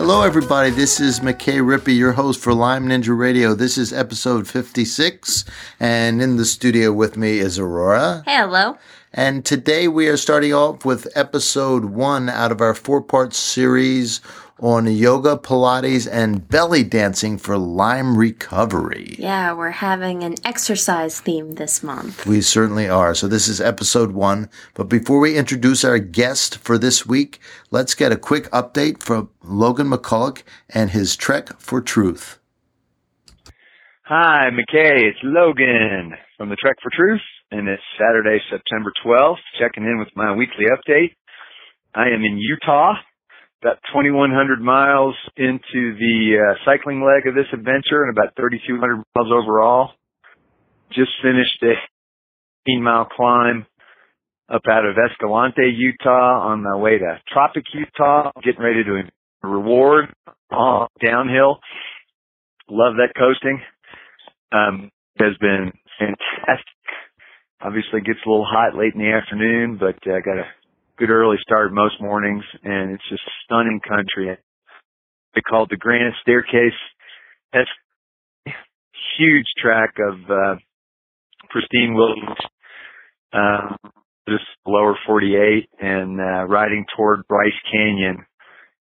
Hello, everybody. This is McKay Rippey, your host for Lyme Ninja Radio. This is episode 56, and in the studio with me is Aurora. Hey, hello. And today we are starting off with episode 1 out of our 4-part series on yoga, Pilates, and belly dancing for Lyme recovery. Yeah, we're having an exercise theme this month. We certainly are. So this is episode 1. But before we introduce our guest for this week, let's get a quick update from Logan McCulloch and his Trek for Truth. Hi, McKay. It's Logan from the Trek for Truth, and it's Saturday, September 12th, checking in with my weekly update. I am in Utah, about 2,100 miles into the cycling leg of this adventure and about 3,200 miles overall. Just finished a 15-mile climb up out of Escalante, Utah, on my way to Tropic, Utah, getting ready to reward downhill. Love that coasting. Has been fantastic. Obviously gets a little hot late in the afternoon, but I got a good early start most mornings, and it's just stunning country. They called the Granite Staircase. That's a huge track of pristine wilderness, just lower 48, and riding toward Bryce Canyon,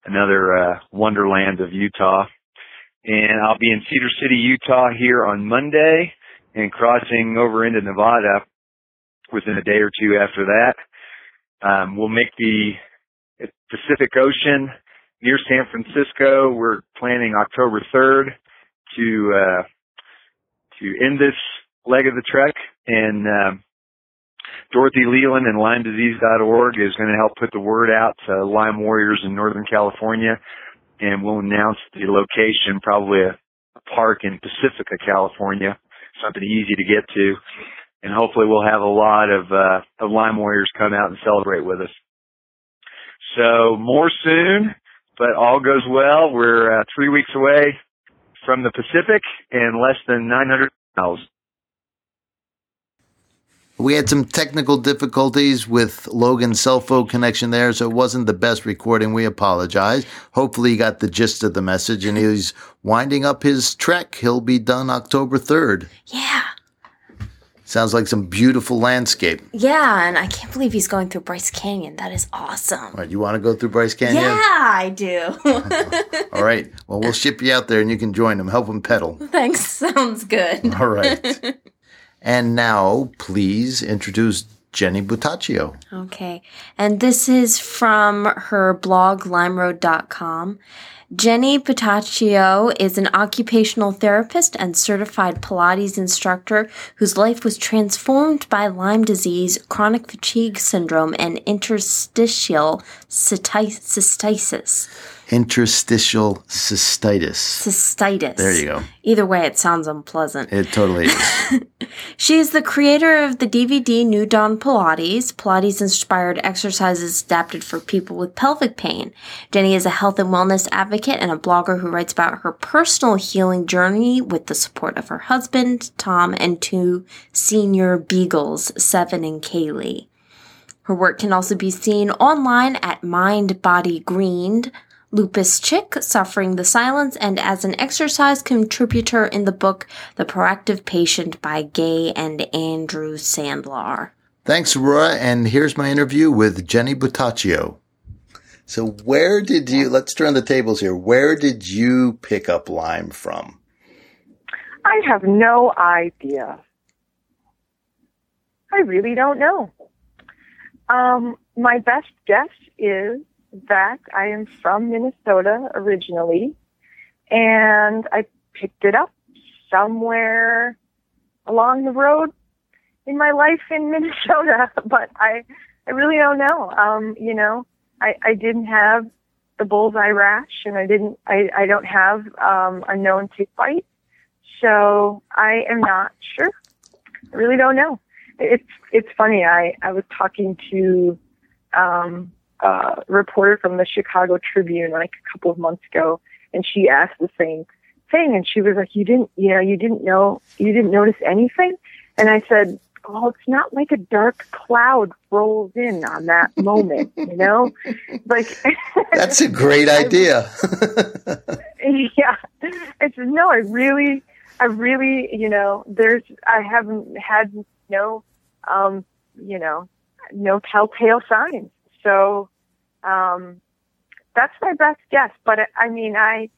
another wonderland of Utah. And I'll be in Cedar City, Utah here on Monday, and crossing over into Nevada within a day or two after that. We'll make the Pacific Ocean near San Francisco. We're planning October 3rd to end this leg of the trek. And Dorothy Leland and LymeDisease.org is going to help put the word out to Lyme warriors in Northern California. And we'll announce the location, probably a park in Pacifica, California, something easy to get to. And hopefully we'll have a lot of Lyme warriors come out and celebrate with us. So more soon, but all goes well. We're 3 weeks away from the Pacific and less than 900 miles. We had some technical difficulties with Logan's cell phone connection there, so it wasn't the best recording. We apologize. Hopefully you got the gist of the message, and he's winding up his trek. He'll be done October 3rd. Yeah. Sounds like some beautiful landscape. Yeah, and I can't believe he's going through Bryce Canyon. That is awesome. All right, you want to go through Bryce Canyon? Yeah, I do. All right. Well, we'll ship you out there, and you can join him. Help him pedal. Thanks. Sounds good. All right. And now, please introduce Jenny Buttaccio. Okay. And this is from her blog, LymeRoad.com. Jenny Buttaccio is an occupational therapist and certified Pilates instructor whose life was transformed by Lyme disease, chronic fatigue syndrome, and interstitial cystitis. Interstitial cystitis. Cystitis. There you go. Either way, it sounds unpleasant. It totally is. She is the creator of the DVD New Dawn Pilates, Pilates-inspired exercises adapted for people with pelvic pain. Jenny is a health and wellness advocate and a blogger who writes about her personal healing journey with the support of her husband, Tom, and 2 senior beagles, Seven and Kaylee. Her work can also be seen online at mindbodygreen.com. Lupus Chick, Suffering the Silence, and as an exercise contributor in the book The Proactive Patient by Gay and Andrew Sandlar. Thanks, Aurora, and here's my interview with Jenny Buttaccio. So let's turn the tables here. Where did you pick up Lyme from? I have no idea. I really don't know. My best guess is that I am from Minnesota originally, and I picked it up somewhere along the road in my life in Minnesota, but I really don't know. I didn't have the bullseye rash, and I don't have a known tick bite, so I am not sure. I really don't know. It's funny. I was talking to reporter from the Chicago Tribune like a couple of months ago, and she asked the same thing, and she was like, you didn't notice anything? And I said, oh, it's not like a dark cloud rolls in on that moment, you know? Like that's a great idea. Yeah. I said, no, I really, you know, I haven't had no telltale signs. So, that's my best guess. But I mean, I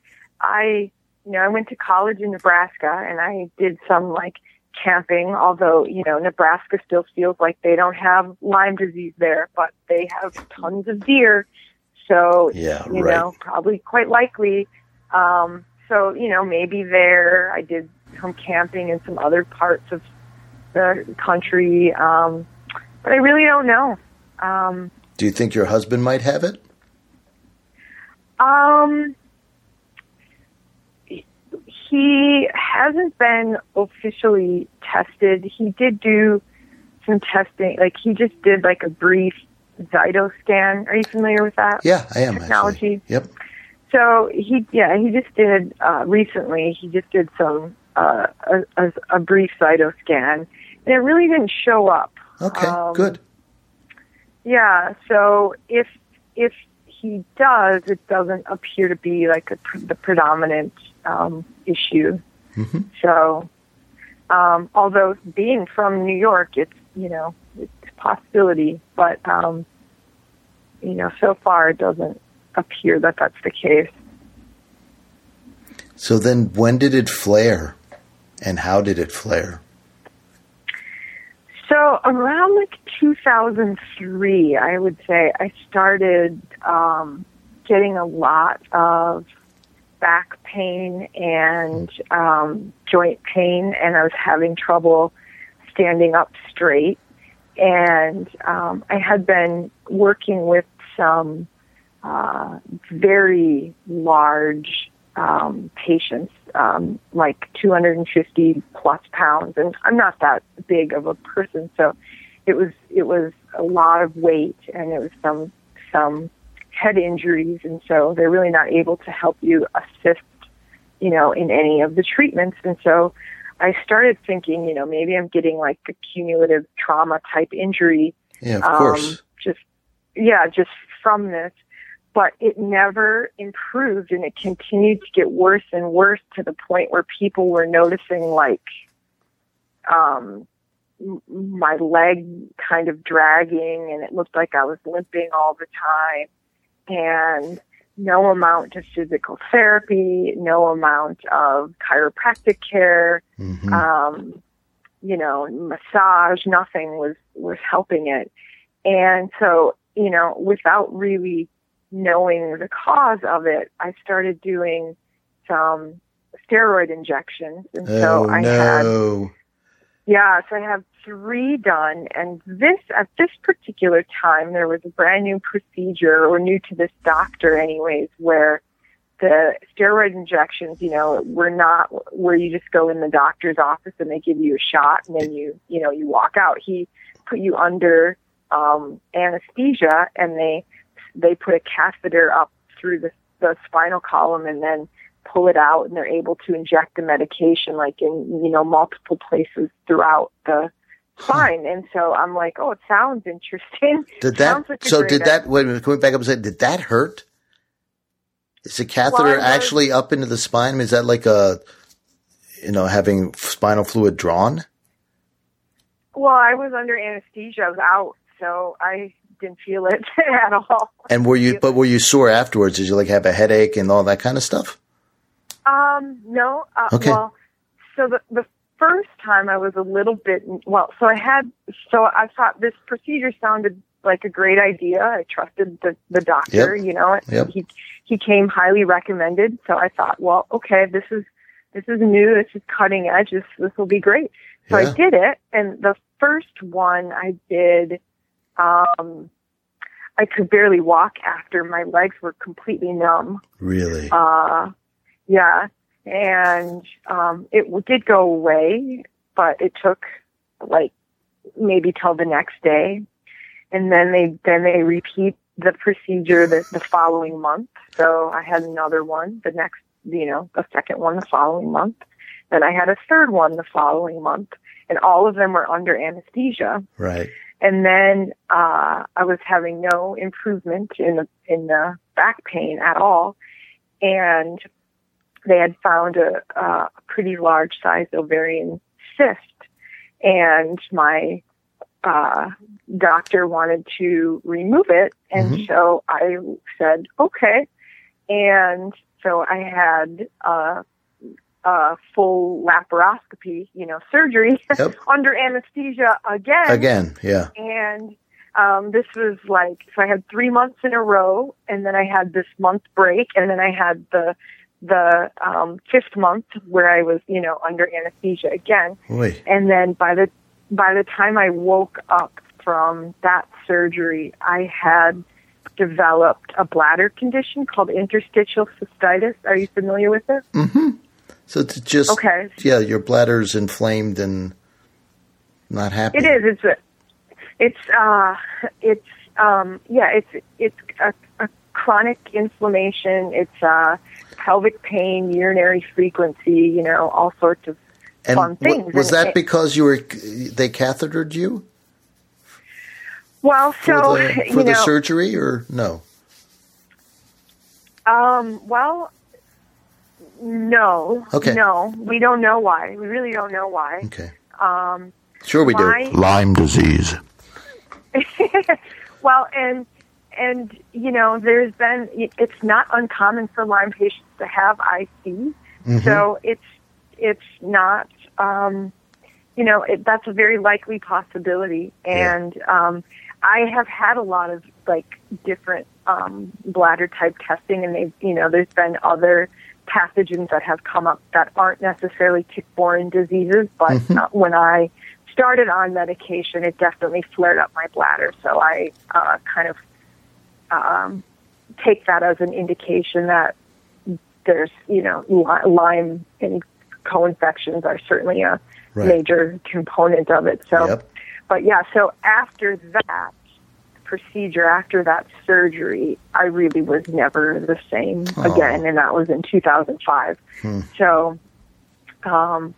went to college in Nebraska and I did some like camping, although, you know, Nebraska still feels like they don't have Lyme disease there, but they have tons of deer. So, yeah, you right. know, probably quite likely. So, you know, maybe there I did some camping in some other parts of the country. But I really don't know. Do you think your husband might have it? He hasn't been officially tested. He did do some testing. Like, he just did, like, a brief cyto scan. Are you familiar with that? Yeah, I am, technology? Actually. Yep. So, he just did, recently, he just did some, a brief cyto scan. And it really didn't show up. Okay, good. Yeah, so if he does, it doesn't appear to be, like, the predominant issue. Mm-hmm. So, although being from New York, it's, you know, it's a possibility, but, you know, so far it doesn't appear that that's the case. So then when did it flare and how did it flare? So around like 2003, I would say, I started getting a lot of back pain and joint pain, and I was having trouble standing up straight. And I had been working with some very large patients, like 250 plus pounds, and I'm not that big of a person, so it was a lot of weight, and it was some head injuries, and so they're really not able to help you assist, you know, in any of the treatments. And so I started thinking, you know, maybe I'm getting like a cumulative trauma type injury. Yeah, of course. Just from this, but it never improved, and it continued to get worse and worse to the point where people were noticing like, my leg kind of dragging, and it looked like I was limping all the time. And no amount of physical therapy, no amount of chiropractic care, mm-hmm. You know, massage, nothing was helping it. And so, you know, without really knowing the cause of it, I started doing some steroid injections. And so I have 3 done, and at this particular time, there was a brand new procedure, or new to this doctor anyways, where the steroid injections, you know, were not where you just go in the doctor's office and they give you a shot and then you walk out. He put you under anesthesia, and they put a catheter up through the spinal column and then pull it out, and they're able to inject the medication like in, you know, multiple places throughout the spine. And so I'm like, oh, it sounds interesting. Did that hurt? Is the catheter actually up into the spine? I mean, is that like a, you know, having spinal fluid drawn? Well, I was under anesthesia. I was out, so I didn't feel it at all. And were you sore afterwards? Did you like have a headache and all that kind of stuff? No. Okay. Well, so the first time I was a little bit, I thought this procedure sounded like a great idea. I trusted the doctor, yep. You know, yep. He came highly recommended. So I thought, well, okay, this is new. This is cutting edge. This will be great. So yeah. I did it. And the first one I did, I could barely walk after. My legs were completely numb. Really? Yeah, and it did go away, but it took like maybe till the next day, and then they repeat the procedure the following month. So I had another one the next the second one the following month. Then I had a third one the following month, and all of them were under anesthesia. Right. And then I was having no improvement in the back pain at all, and they had found a pretty large sized ovarian cyst, and my doctor wanted to remove it, and mm-hmm. so I said okay, and so I had a full laparoscopy, surgery yep. under anesthesia again. Yeah. And this was so I had 3 months in a row, and then I had this month break, and then I had the fifth month where I was, under anesthesia again. Oy. And then by the time I woke up from that surgery, I had developed a bladder condition called interstitial cystitis. Are you familiar with it? Mm-hmm. So it's just, your bladder's inflamed and not happy. It is. It's a chronic inflammation. It's pelvic pain, urinary frequency, all sorts of fun things. Was that because they cathetered you? Well, so for the surgery or no? Well, no. Okay. No, we don't know why. We really don't know why. Okay. Sure we do. Lyme disease. Well, and there's been. It's not uncommon for Lyme patients to have IC. Mm-hmm. So it's not. That's a very likely possibility. And yeah. I have had a lot of different bladder type testing, and they've there's been other pathogens that have come up that aren't necessarily tick-borne diseases, but mm-hmm. when I started on medication, it definitely flared up my bladder. So I take that as an indication that there's, Lyme and co-infections are certainly a right. major component of it. So, yep. But yeah, so after that procedure, after that surgery, I really was never the same again, and that was in 2005. Hmm. So the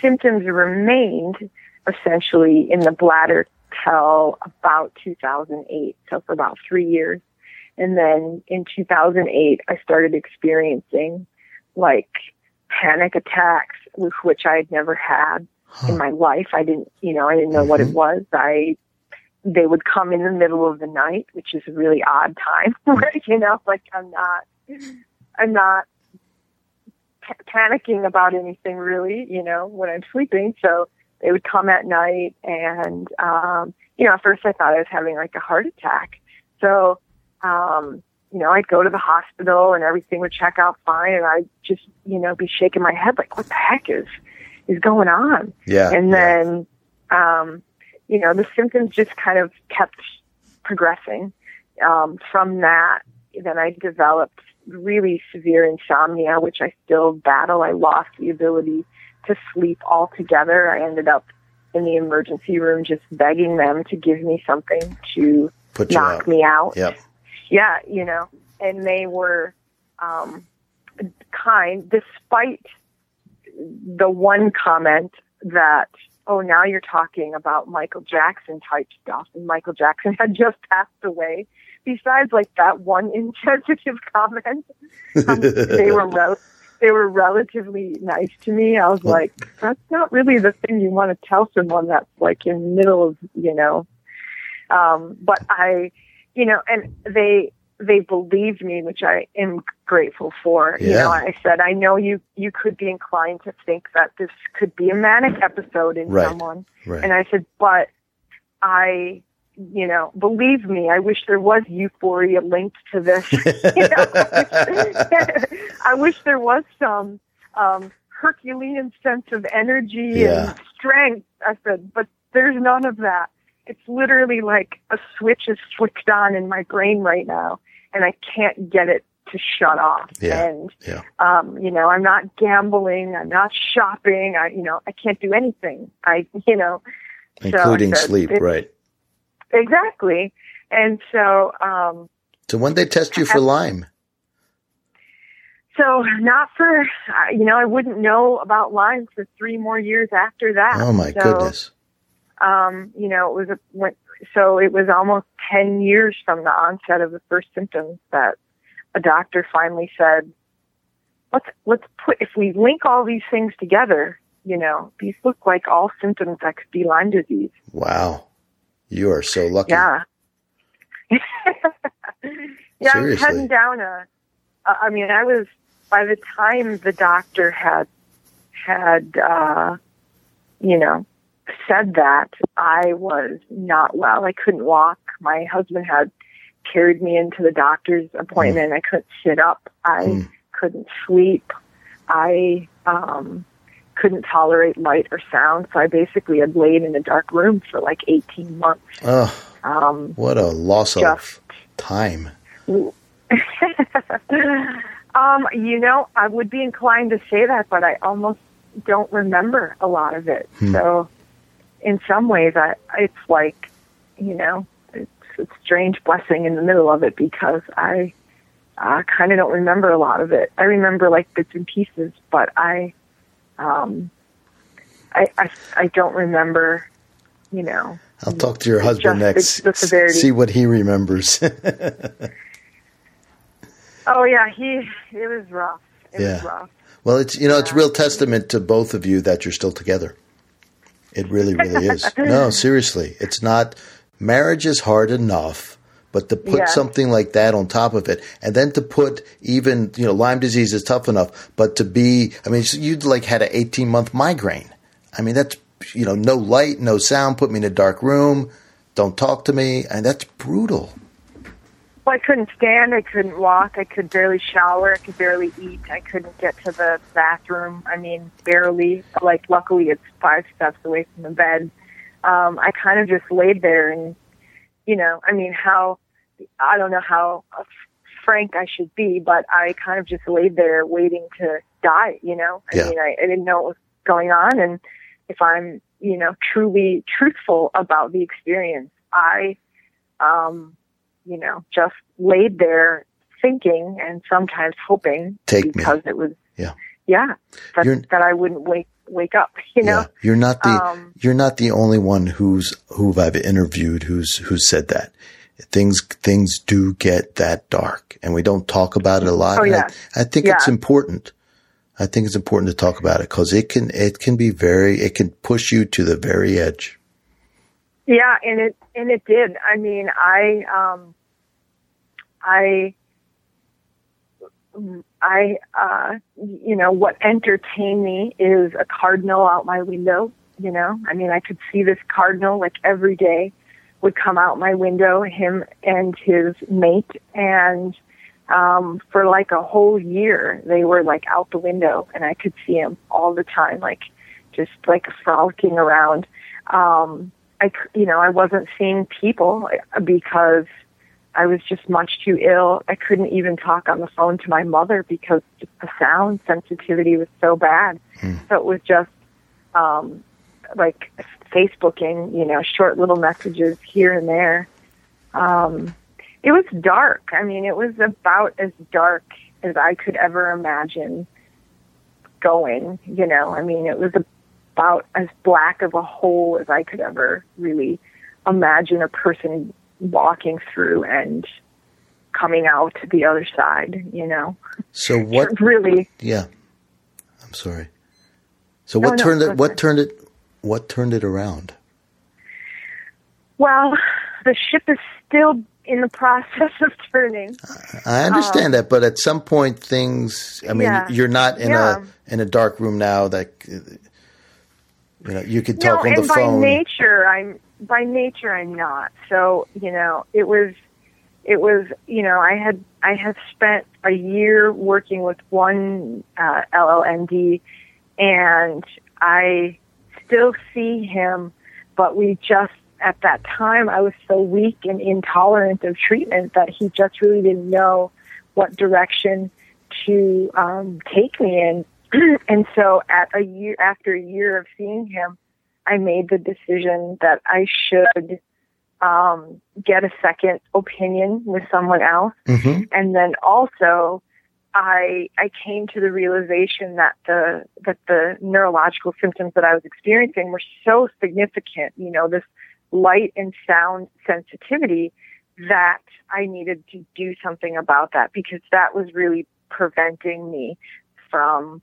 symptoms remained essentially in the bladder till about 2008, so for about 3 years. And then in 2008, I started experiencing panic attacks, which I had never had. In my life, I didn't know mm-hmm. what it was. They would come in the middle of the night, which is a really odd time. I'm not panicking about anything really, when I'm sleeping. So they would come at night, and at first I thought I was having a heart attack. So I'd go to the hospital, and everything would check out fine, and I'd just be shaking my head what the heck is going on? Yeah. And then, the symptoms just kind of kept progressing. From that, then I developed really severe insomnia, which I still battle. I lost the ability to sleep altogether. I ended up in the emergency room just begging them to give me something to knock me out. Yep. Yeah. And they were kind, despite the one comment that, now you're talking about Michael Jackson type stuff, and Michael Jackson had just passed away. Besides that one insensitive comment, they were relatively nice to me. I was like, that's not really the thing you want to tell someone that's in the middle of, but I, and they believed me, which I am grateful for. Yeah. I said, I know you could be inclined to think that this could be a manic episode in right. someone. Right. And I said, but I, believe me, I wish there was euphoria linked to this. I wish there was some Herculean sense of energy yeah. and strength. I said, but there's none of that. It's literally a switch is flicked on in my brain right now, and I can't get it to shut off. Yeah, and, I'm not gambling. I'm not shopping. I can't do anything. Including sleep, right. Exactly. And so, So when they test you for Lyme? So not for, I wouldn't know about Lyme for 3 more years after that. Oh my goodness. It was almost 10 years from the onset of the first symptoms that a doctor finally said, let's put, if we link all these things together, these look like all symptoms that could be Lyme disease. Wow. You are so lucky. Yeah. Yeah, I'm cutting down by the time the doctor had said that, I was not well. I couldn't walk. My husband had carried me into the doctor's appointment. I couldn't sit up. I couldn't sleep. I couldn't tolerate light or sound. So I basically had laid in a dark room for like 18 months. Oh, what a loss of time. I would be inclined to say that, but I almost don't remember a lot of it. So in some ways, it's a strange blessing in the middle of it, because I kind of don't remember a lot of it. I remember like bits and pieces, but I don't remember, I'll talk to your husband next, see what he remembers. Oh yeah, it was rough. It was rough. Well, it's it's real testament to both of you that you're still together. It really, really is. No, seriously, it's not. Marriage is hard enough, but to put something like that on top of it, and then to put even Lyme disease is tough enough, but to be, you'd like had an 18-month migraine. That's no light, no sound, put me in a dark room, don't talk to me, and that's brutal. Well, I couldn't stand, I couldn't walk, I could barely shower, I could barely eat, I couldn't get to the bathroom, barely. Like, luckily, it's 5 steps away from the bed. I kind of just laid there and, I don't know how frank I should be, but I kind of just laid there waiting to die, I didn't know what was going on, and if I'm, truly truthful about the experience, I, just laid there thinking and sometimes hoping it was, that I wouldn't wake up, Yeah. You're not the only one who I've interviewed who said that. Things do get that dark, and we don't talk about it a lot. Oh, yeah. I think it's important. I think it's important to talk about it, because it can push you to the very edge. Yeah, and it did. What entertained me is a cardinal out my window. I could see this cardinal like every day would come out my window, him and his mate, and for like a whole year they were like out the window, and I could see him all the time, like just like frolicking around. I wasn't seeing people because I was just much too ill. I couldn't even talk on the phone to my mother because the sound sensitivity was so bad. So it was just like Facebooking, short little messages here and there. It was dark. It was about as dark as I could ever imagine going. It was about as black of a hole as I could ever really imagine a person walking through and coming out to the other side, So what really? Yeah, I'm sorry. So what turned it around? Well, the ship is still in the process of turning. I understand that, but at some point, things. You're not in a dark room now that. You could talk on the phone. By nature, I'm not. So, I had spent a year working with one LLMD, and I still see him, but at that time, I was so weak and intolerant of treatment that he just really didn't know what direction to take me in. And so after a year of seeing him, I made the decision that I should get a second opinion with someone else. Mm-hmm. And then also I came to the realization that the neurological symptoms that I was experiencing were so significant, you know, this light and sound sensitivity, that I needed to do something about that, because that was really preventing me from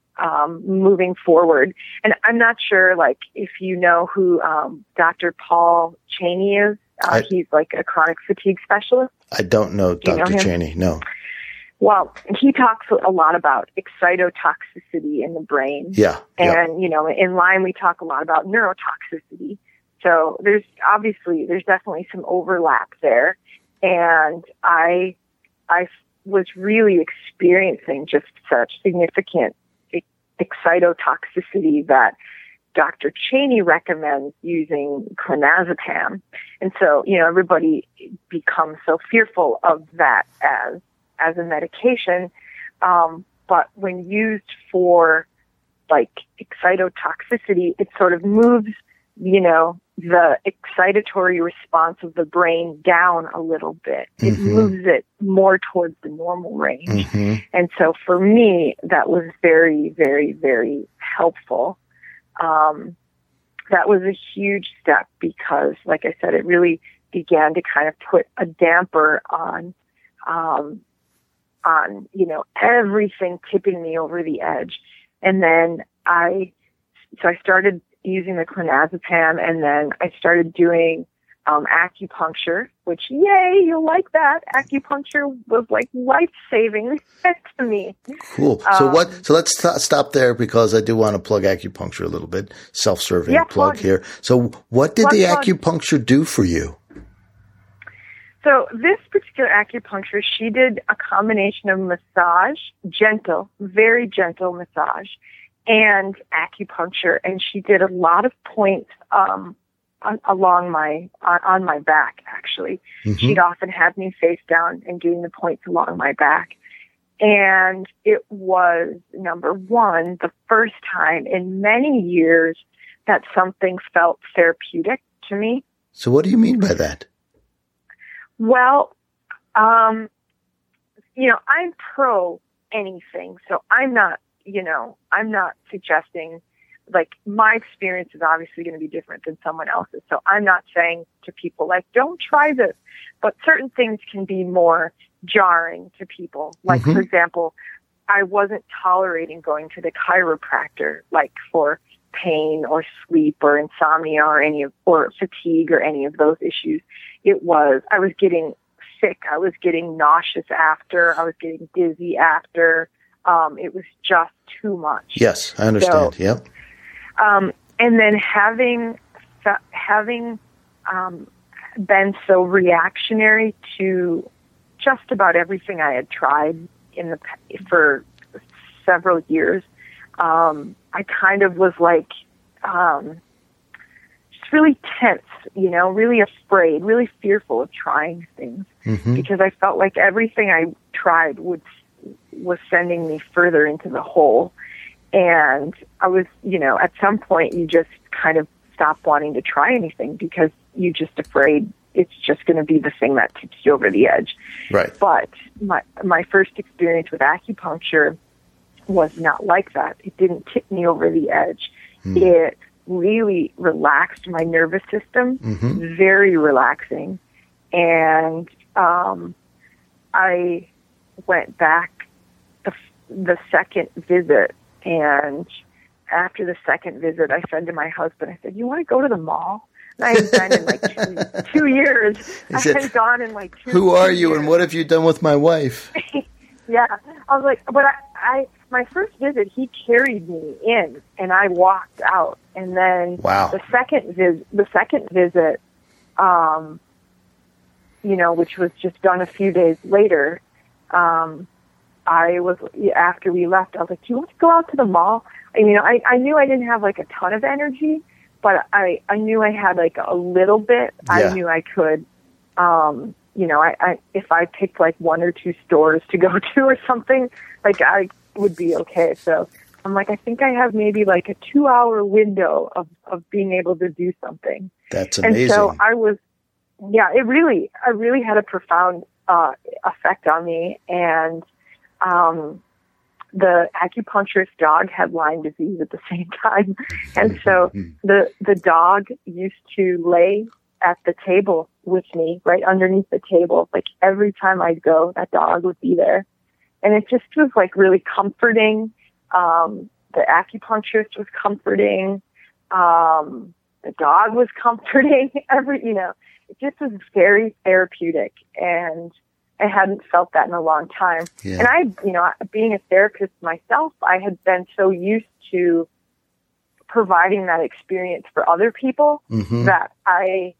moving forward. And I'm not sure, like, if you know who Dr. Paul Chaney is. He's like a chronic fatigue specialist. I don't know Dr. Chaney, no. Well, he talks a lot about excitotoxicity in the brain. Yeah. And, you know, in Lyme, we talk a lot about neurotoxicity. So there's definitely some overlap there. And I was really experiencing just such significant excitotoxicity that Dr. Chaney recommends using clonazepam. And so, you know, everybody becomes so fearful of that as a medication. But when used for, like, excitotoxicity, it sort of moves, you know, the excitatory response of the brain down a little bit. It mm-hmm. moves it more towards the normal range. Mm-hmm. And so for me, that was very, very, very helpful. That was a huge step because, like I said, it really began to kind of put a damper on, you know, everything tipping me over the edge. And then I started using the clonazepam, and then I started doing acupuncture, which, yay, you'll like that. Acupuncture was like life-saving to me. Cool. So let's stop there, because I do want to plug acupuncture a little bit. Self-serving plug here. So what did the acupuncture do for you? So this particular acupuncturist, she did a combination of massage, very gentle massage, and acupuncture, and she did a lot of points on my back, actually. Mm-hmm. She'd often have me face down and doing the points along my back. And it was, number one, the first time in many years that something felt therapeutic to me. So what do you mean by that? Well, you know, I'm pro anything, so I'm not suggesting, like, my experience is obviously going to be different than someone else's. So I'm not saying to people, like, don't try this, but certain things can be more jarring to people. Like, mm-hmm. for example, I wasn't tolerating going to the chiropractor, like, for pain or sleep or insomnia or fatigue or any of those issues. I was getting sick. I was getting nauseous after. I was getting dizzy after. It was just too much. Yes, I understand. So, yep. And then having been so reactionary to just about everything I had tried for several years, I kind of was like just really tense, you know, really afraid, really fearful of trying things, mm-hmm. because I felt like everything I tried was sending me further into the hole. And I was, you know, at some point you just kind of stop wanting to try anything because you're just afraid it's just going to be the thing that tips you over the edge. Right. But my first experience with acupuncture was not like that. It didn't tip me over the edge. Mm. It really relaxed my nervous system, mm-hmm. very relaxing. And I went back the second visit, and after the second visit, I said to my husband, I said, you want to go to the mall? And I hadn't gone in like 2 years. I hadn't gone in like 2 years. Who are you, and what have you done with my wife? Yeah. I was like, but my first visit, he carried me in, and I walked out. And then the second visit, you know, which was just done a few days later, after we left, I was like, do you want to go out to the mall? And, you know, I knew I didn't have, like, a ton of energy, but I knew I had, like, a little bit. Yeah. I knew I could, you know, if I picked, like, one or two stores to go to or something, like, I would be okay. So I'm like, I think I have maybe, like, a 2-hour window of being able to do something. That's amazing. And so I was yeah, it really had a profound effect on me. And the acupuncturist dog had Lyme disease at the same time. And so the dog used to lay at the table with me, right underneath the table. Like every time I'd go, that dog would be there. And it just was like really comforting. The acupuncturist was comforting. The dog was comforting. It just was very therapeutic, and I hadn't felt that in a long time. Yeah. And being a therapist myself, I had been so used to providing that experience for other people that I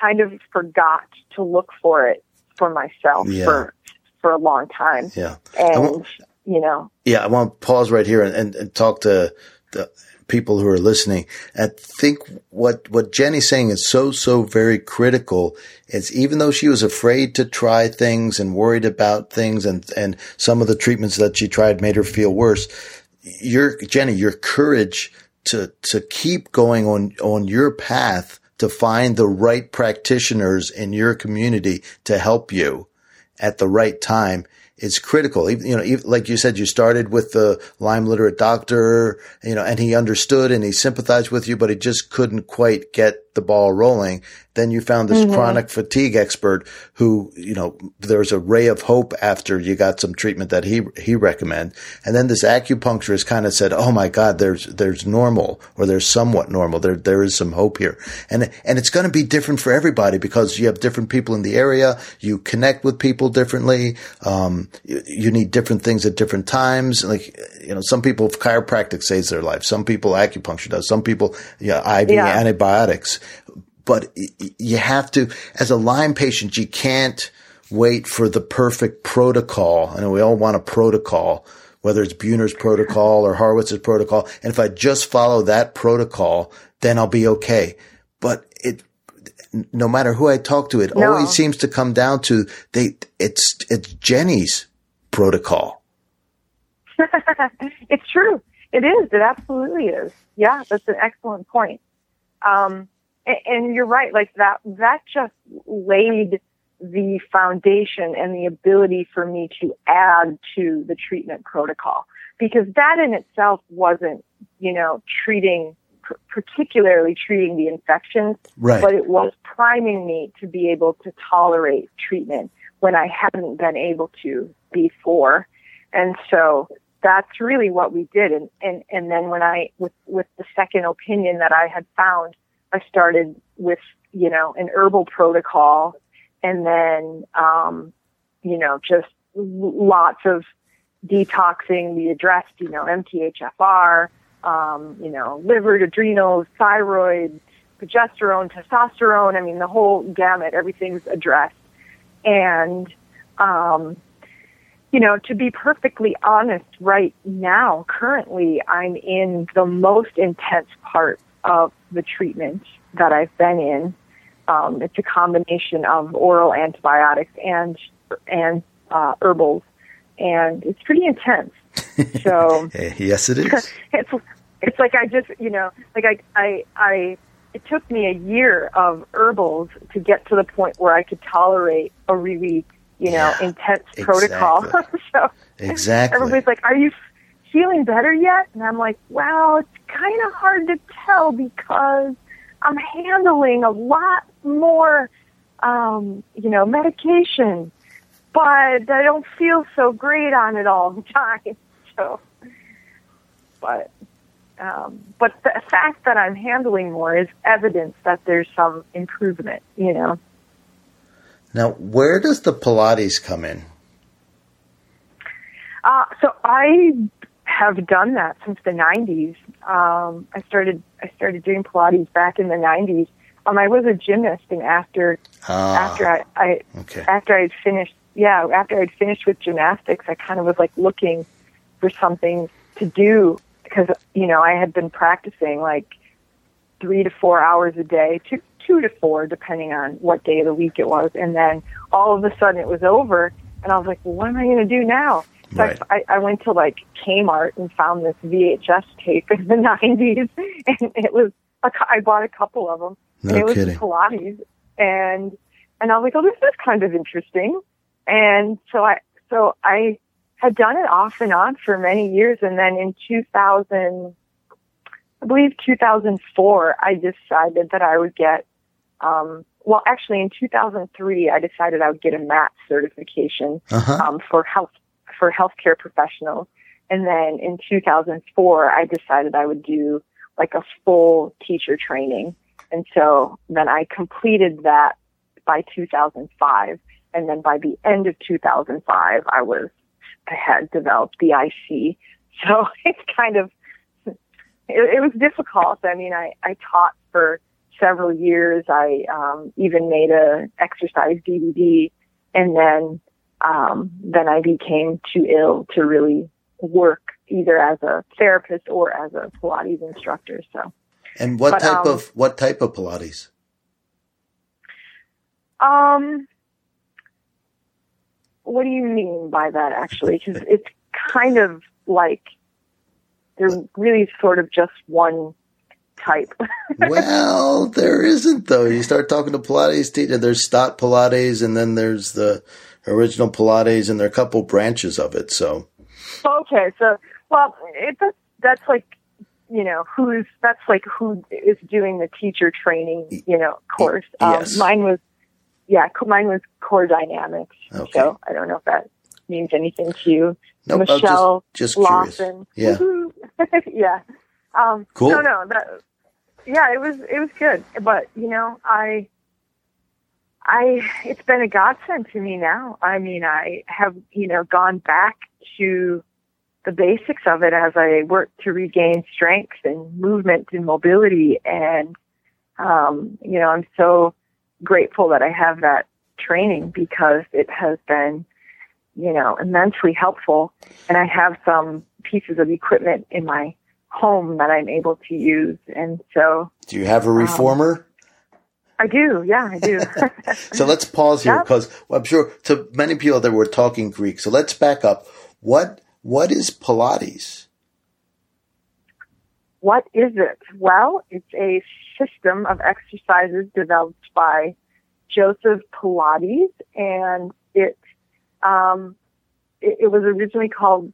kind of forgot to look for it for myself for a long time. Yeah. And, Yeah, I want to pause right here and talk to the people who are listening. I think what Jenny's saying is so very critical. It's even though she was afraid to try things and worried about things, and some of the treatments that she tried made her feel worse. Jenny, your courage to keep going on your path to find the right practitioners in your community to help you at the right time. It's critical. Like you said, you started with the Lyme literate doctor, and he understood and he sympathized with you, but he just couldn't quite get the ball rolling. Then you found this chronic fatigue expert who, there's a ray of hope after you got some treatment that he recommended. And then this acupuncturist kind of said, oh my God, there's normal, or there's somewhat normal. There is some hope here. And it's going to be different for everybody because you have different people in the area. You connect with people differently. You need different things at different times. Like, some people chiropractic saves their life. Some people acupuncture does. Some people, IV antibiotics. But you have to, as a Lyme patient, you can't wait for the perfect protocol. I know we all want a protocol, whether it's Buhner's protocol or Horowitz's protocol. And if I just follow that protocol, then I'll be okay. But no matter who I talk to, it always seems to come down to it's Jenny's protocol. It's true. It is. It absolutely is. Yeah, that's an excellent point. And you're right. Like that just laid the foundation and the ability for me to add to the treatment protocol, because that in itself wasn't, particularly treating the infections, right, but it was priming me to be able to tolerate treatment when I hadn't been able to before. And so that's really what we did. And then when I, with the second opinion that I had found, I started with, an herbal protocol, and then, just lots of detoxing. We addressed, MTHFR, liver, adrenals, thyroid, progesterone, testosterone. I mean, the whole gamut, everything's addressed. And, to be perfectly honest, right now, currently, I'm in the most intense part of the treatment that I've been in. It's a combination of oral antibiotics and herbals, and it's pretty intense. So yes, it is. It's like I just it took me a year of herbals to get to the point where I could tolerate a really intense protocol. So everybody's like, "Are you feeling better yet?" And I'm like, "Well, it's kind of hard to tell because I'm handling a lot more, medication, but I don't feel so great on it all the time." So, but the fact that I'm handling more is evidence that there's some improvement, Now, where does the Pilates come in? So I have done that since the 90s. I started doing Pilates back in the 90s. I was a gymnast, and after I'd finished with gymnastics, I kind of was like looking for something to do because I had been practicing like 3 to 4 hours a day, 2 to 4 depending on what day of the week it was, and then all of a sudden it was over, and I was like, well, what am I going to do now? So right. I went to like Kmart and found this VHS tape in the 90s, and I bought a couple of them. No kidding. It was Pilates, and And I was like, oh, this is kind of interesting. And so I had done it off and on for many years. And then in 2004, I decided that I would get, in 2003, I decided I would get a MAT certification, for healthcare professionals. And then in 2004, I decided I would do like a full teacher training. And so then I completed that by 2005. And then by the end of 2005, I had developed the IC. So it's kind of, it was difficult. I mean, I taught for several years. I even made an exercise DVD. And then I became too ill to really work either as a therapist or as a Pilates instructor. So. And what type of Pilates? What do you mean by that, actually? Because it's kind of like there's really sort of just one type. Well, there isn't, though. You start talking to Pilates teacher, there's Stott Pilates, and then there's the original Pilates, and there are a couple branches of it. So okay, so well, that's like, you know, who is doing the teacher training, you know, course. Yes. Mine was core dynamics. Okay. So I don't know if that means anything to you. Nope, Michelle just Lawson. Curious. Yeah. Yeah. Cool. No. It was good. But, you know, it's been a godsend to me now. I mean, I have, you know, gone back to the basics of it as I work to regain strength and movement and mobility. And, you know, I'm so grateful that I have that training because it has been, you know, immensely helpful. And I have some pieces of equipment in my home that I'm able to use. And so, do you have a reformer? I do. Yeah, I do. So let's pause here because I'm sure to many people that we're talking Greek. So let's back up. What is Pilates? What is it? Well, it's a system of exercises developed by Joseph Pilates, and it was originally called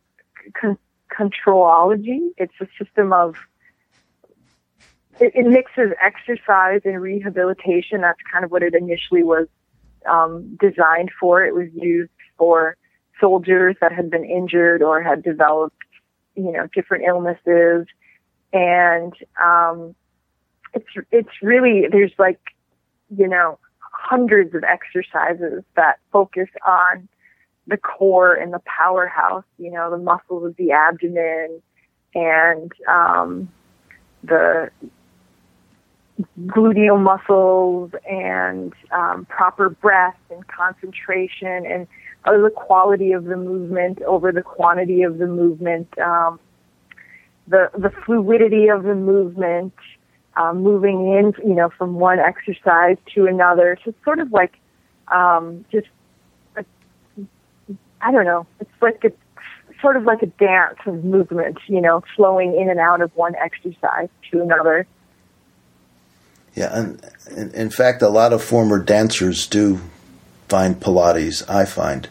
controlology. It's a system of it mixes exercise and rehabilitation. That's kind of what it initially was designed for. It was used for soldiers that had been injured or had developed, you know, different illnesses. And it's really, there's like, you know, hundreds of exercises that focus on the core and the powerhouse, you know, the muscles of the abdomen and the gluteal muscles and proper breath and concentration and the quality of the movement over the quantity of the movement, the fluidity of the movement, moving in, you know, from one exercise to another. So it's sort of like, I don't know. It's like sort of like a dance of movement, you know, flowing in and out of one exercise to another. Yeah. And in fact, a lot of former dancers do find Pilates, I find.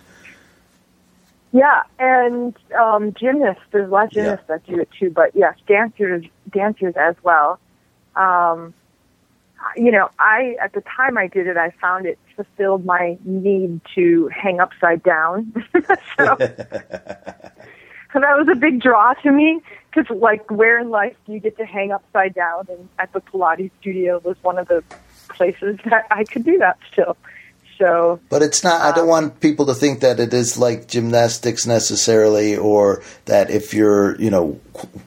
Yeah, and gymnasts. There's a lot of gymnasts that do it too, but yes, dancers as well. You know, at the time I did it, I found it fulfilled my need to hang upside down. So that was a big draw to me, because like, where in life do you get to hang upside down? And at the Pilates studio was one of the places that I could do that still. So, but it's not, I don't want people to think that it is like gymnastics necessarily, or that if you're, you know,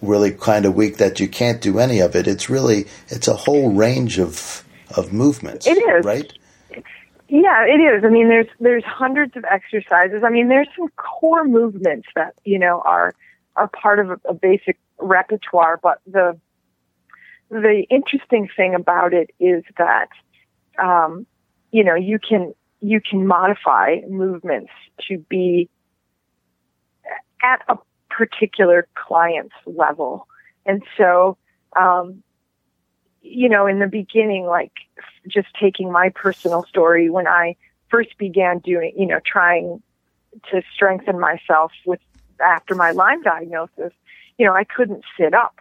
really kind of weak that you can't do any of it. It's really, it's a whole range of movements. It is. Right? Yeah, it is. I mean, there's hundreds of exercises. I mean, there's some core movements that, you know, are part of a basic repertoire, but the interesting thing about it is that, you know, you can modify movements to be at a particular client's level. And so, you know, in the beginning, like just taking my personal story, when I first began doing, you know, trying to strengthen myself with after my Lyme diagnosis, you know, I couldn't sit up.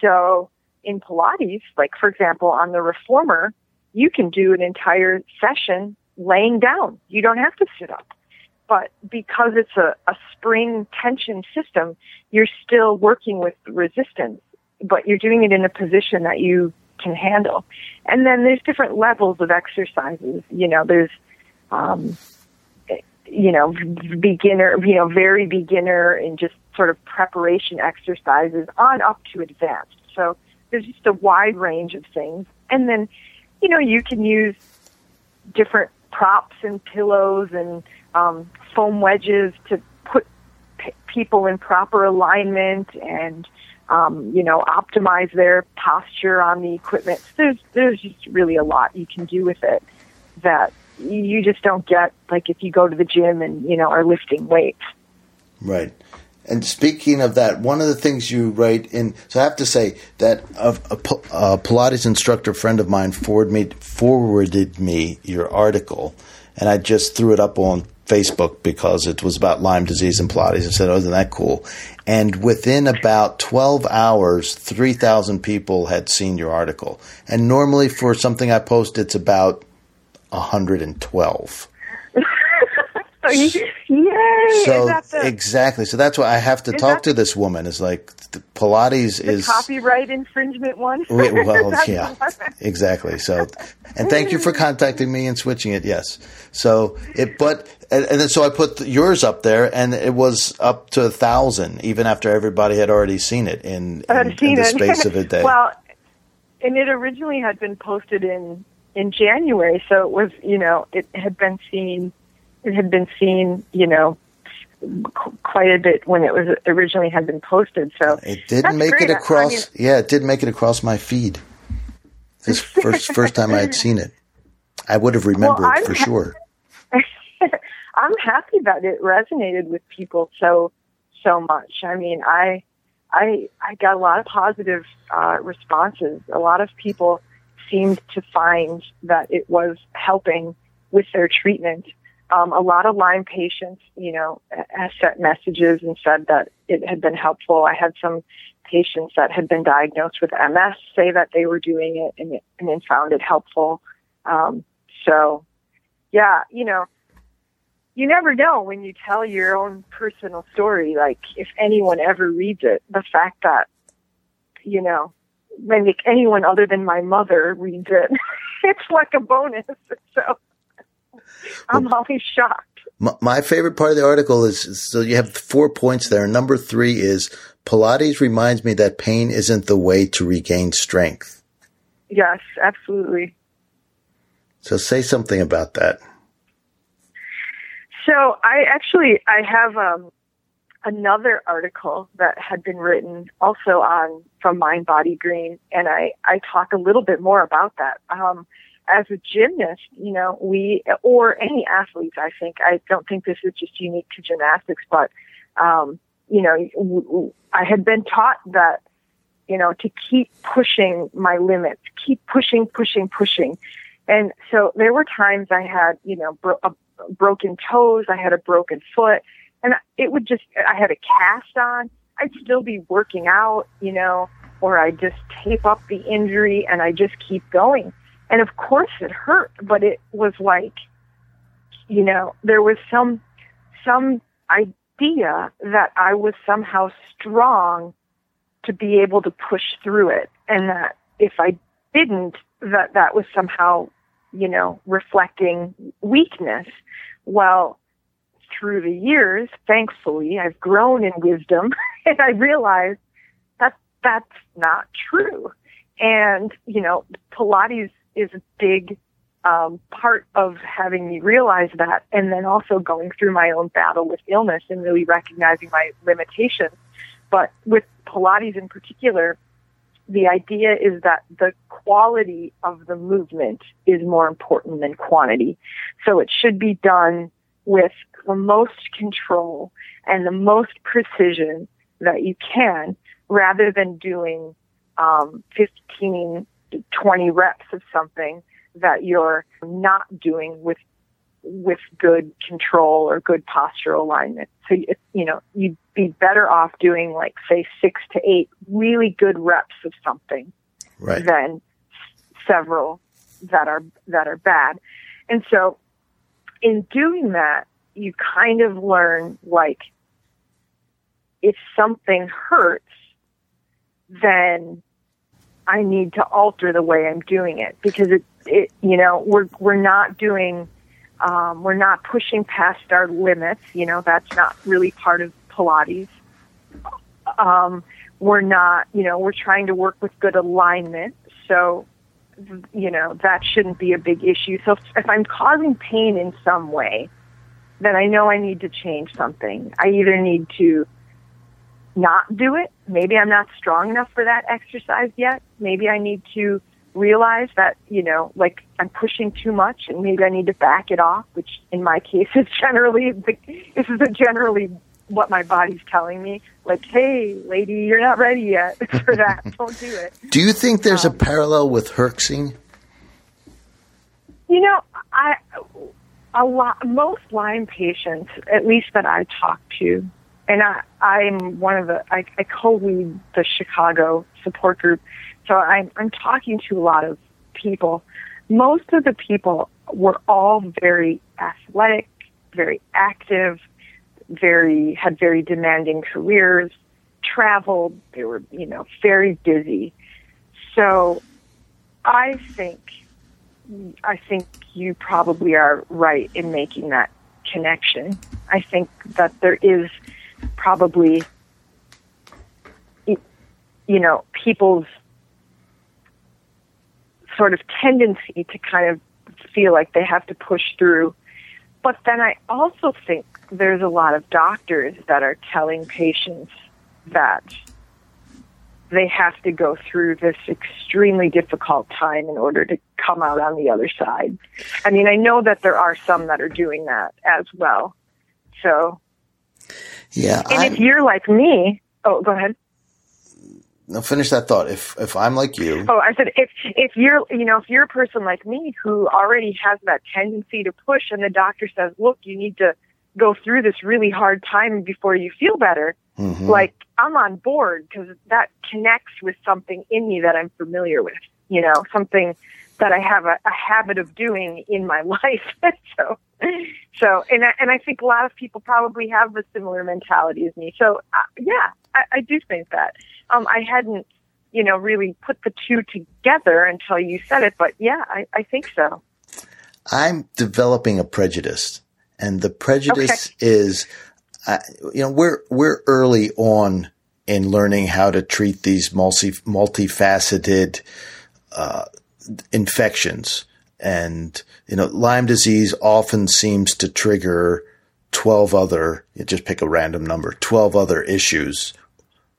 So in Pilates, like for example, on the Reformer, you can do an entire session laying down. You don't have to sit up. But because it's a spring tension system, you're still working with resistance, but you're doing it in a position that you can handle. And then there's different levels of exercises. You know, there's, you know, beginner, you know, very beginner and just sort of preparation exercises on up to advanced. So there's just a wide range of things. And then, you know, you can use different props and pillows and foam wedges to put people in proper alignment and, you know, optimize their posture on the equipment. There's just really a lot you can do with it that you just don't get, like, if you go to the gym and, you know, are lifting weights. Right. And speaking of that, one of the things you write in, so I have to say that a Pilates instructor friend of mine forwarded me your article, and I just threw it up on Facebook because it was about Lyme disease and Pilates. I said, oh, isn't that cool? And within about 12 hours, 3,000 people had seen your article. And normally for something I post, it's about 112. Yay! So exactly. So that's why I have to talk to this woman. Is like Pilates is copyright infringement one. Well, yeah, exactly. So, and thank you for contacting me and switching it. Yes. So it, but and then so I put yours up there, and it was up to 1,000 even after everybody had already seen it in the space of a day. Well, and it originally had been posted in January, so it was, you know, it had been seen. It had been seen, you know, quite a bit when it was originally had been posted. So it didn't make it across. It did make it across my feed. This first time I had seen it, I would have remembered for sure. I'm happy that it resonated with people so much. I mean, I got a lot of positive responses. A lot of people seemed to find that it was helping with their treatment. A lot of Lyme patients, you know, sent messages and said that it had been helpful. I had some patients that had been diagnosed with MS say that they were doing it and then found it helpful. So, yeah, you know, you never know when you tell your own personal story, like if anyone ever reads it, the fact that, you know, when anyone other than my mother reads it, it's like a bonus. So. I'm always shocked. My favorite part of the article is, so you have 4 points there. Number 3 is Pilates reminds me that pain isn't the way to regain strength. Yes, absolutely. So say something about that. So I have another article that had been written also on from Mind Body Green, and I talk a little bit more about that. As a gymnast, you know, we, or any athletes, I think, I don't think this is just unique to gymnastics, but, you know, I had been taught that, you know, to keep pushing my limits, keep pushing. And so there were times I had, you know, broken toes, I had a broken foot, and it would just, I had a cast on, I'd still be working out, you know, or I just tape up the injury and I just keep going. And of course it hurt, but it was like, you know, there was some idea that I was somehow strong to be able to push through it. And that if I didn't, that was somehow, you know, reflecting weakness. Well, through the years, thankfully, I've grown in wisdom and I realized that that's not true. And, you know, Pilates is a big part of having me realize that, and then also going through my own battle with illness and really recognizing my limitations. But with Pilates in particular, the idea is that the quality of the movement is more important than quantity. So it should be done with the most control and the most precision that you can, rather than doing 15 20 reps of something that you're not doing with good control or good postural alignment. So, you'd be better off doing, like, say, 6 to 8 really good reps of something than several that are bad. And so in doing that, you kind of learn, like, if something hurts, then I need to alter the way I'm doing it, because it we're not pushing past our limits. That's not really part of Pilates. We're not, we're trying to work with good alignment. So, that shouldn't be a big issue. So if I'm causing pain in some way, then I know I need to change something. I either need to not do it. Maybe I'm not strong enough for that exercise yet. Maybe I need to realize that, like, I'm pushing too much and maybe I need to back it off, which in my case is generally what my body's telling me. Like, hey, lady, you're not ready yet for that. Don't do it. Do you think there's a parallel with Herxing? Most Lyme patients, at least that I talk to, and I co-lead the Chicago support group. So I'm talking to a lot of people. Most of the people were all very athletic, very active, had very demanding careers, traveled. They were, very busy. So I think you probably are right in making that connection. I think that there is probably, people's sort of tendency to kind of feel like they have to push through. But then I also think there's a lot of doctors that are telling patients that they have to go through this extremely difficult time in order to come out on the other side. I mean, I know that there are some that are doing that as well. So, yeah. And if you're like me, oh, go ahead. No, finish that thought. If I'm like you. Oh, I said, if you're, if you're a person like me who already has that tendency to push and the doctor says, look, you need to go through this really hard time before you feel better. Mm-hmm. Like, I'm on board because that connects with something in me that I'm familiar with, something that I have a habit of doing in my life. So I think a lot of people probably have a similar mentality as me. So I do think that. I hadn't, really put the two together until you said it, but yeah, I think so. I'm developing a prejudice, and the prejudice is, we're early on in learning how to treat these multifaceted infections, and Lyme disease often seems to trigger 12 other. You just pick a random number, 12 other issues.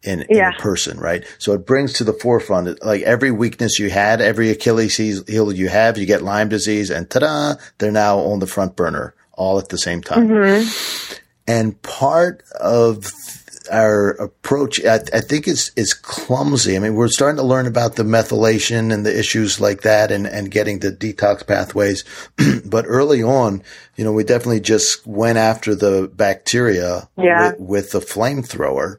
In a person, right? So it brings to the forefront, like, every weakness you had, every Achilles heel you have, you get Lyme disease, and ta-da, they're now on the front burner all at the same time. Mm-hmm. And part of our approach, I think is clumsy. I mean, we're starting to learn about the methylation and the issues like that and getting the detox pathways. But early on, we definitely just went after the bacteria with the flamethrower.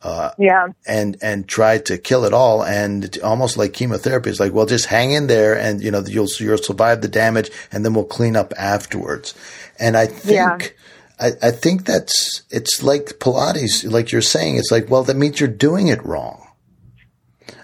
And try to kill it all. And it's almost like chemotherapy. It's like, well, just hang in there and, you'll survive the damage, and then we'll clean up afterwards. And I think, I think it's like Pilates, like you're saying, it's like, well, that means you're doing it wrong.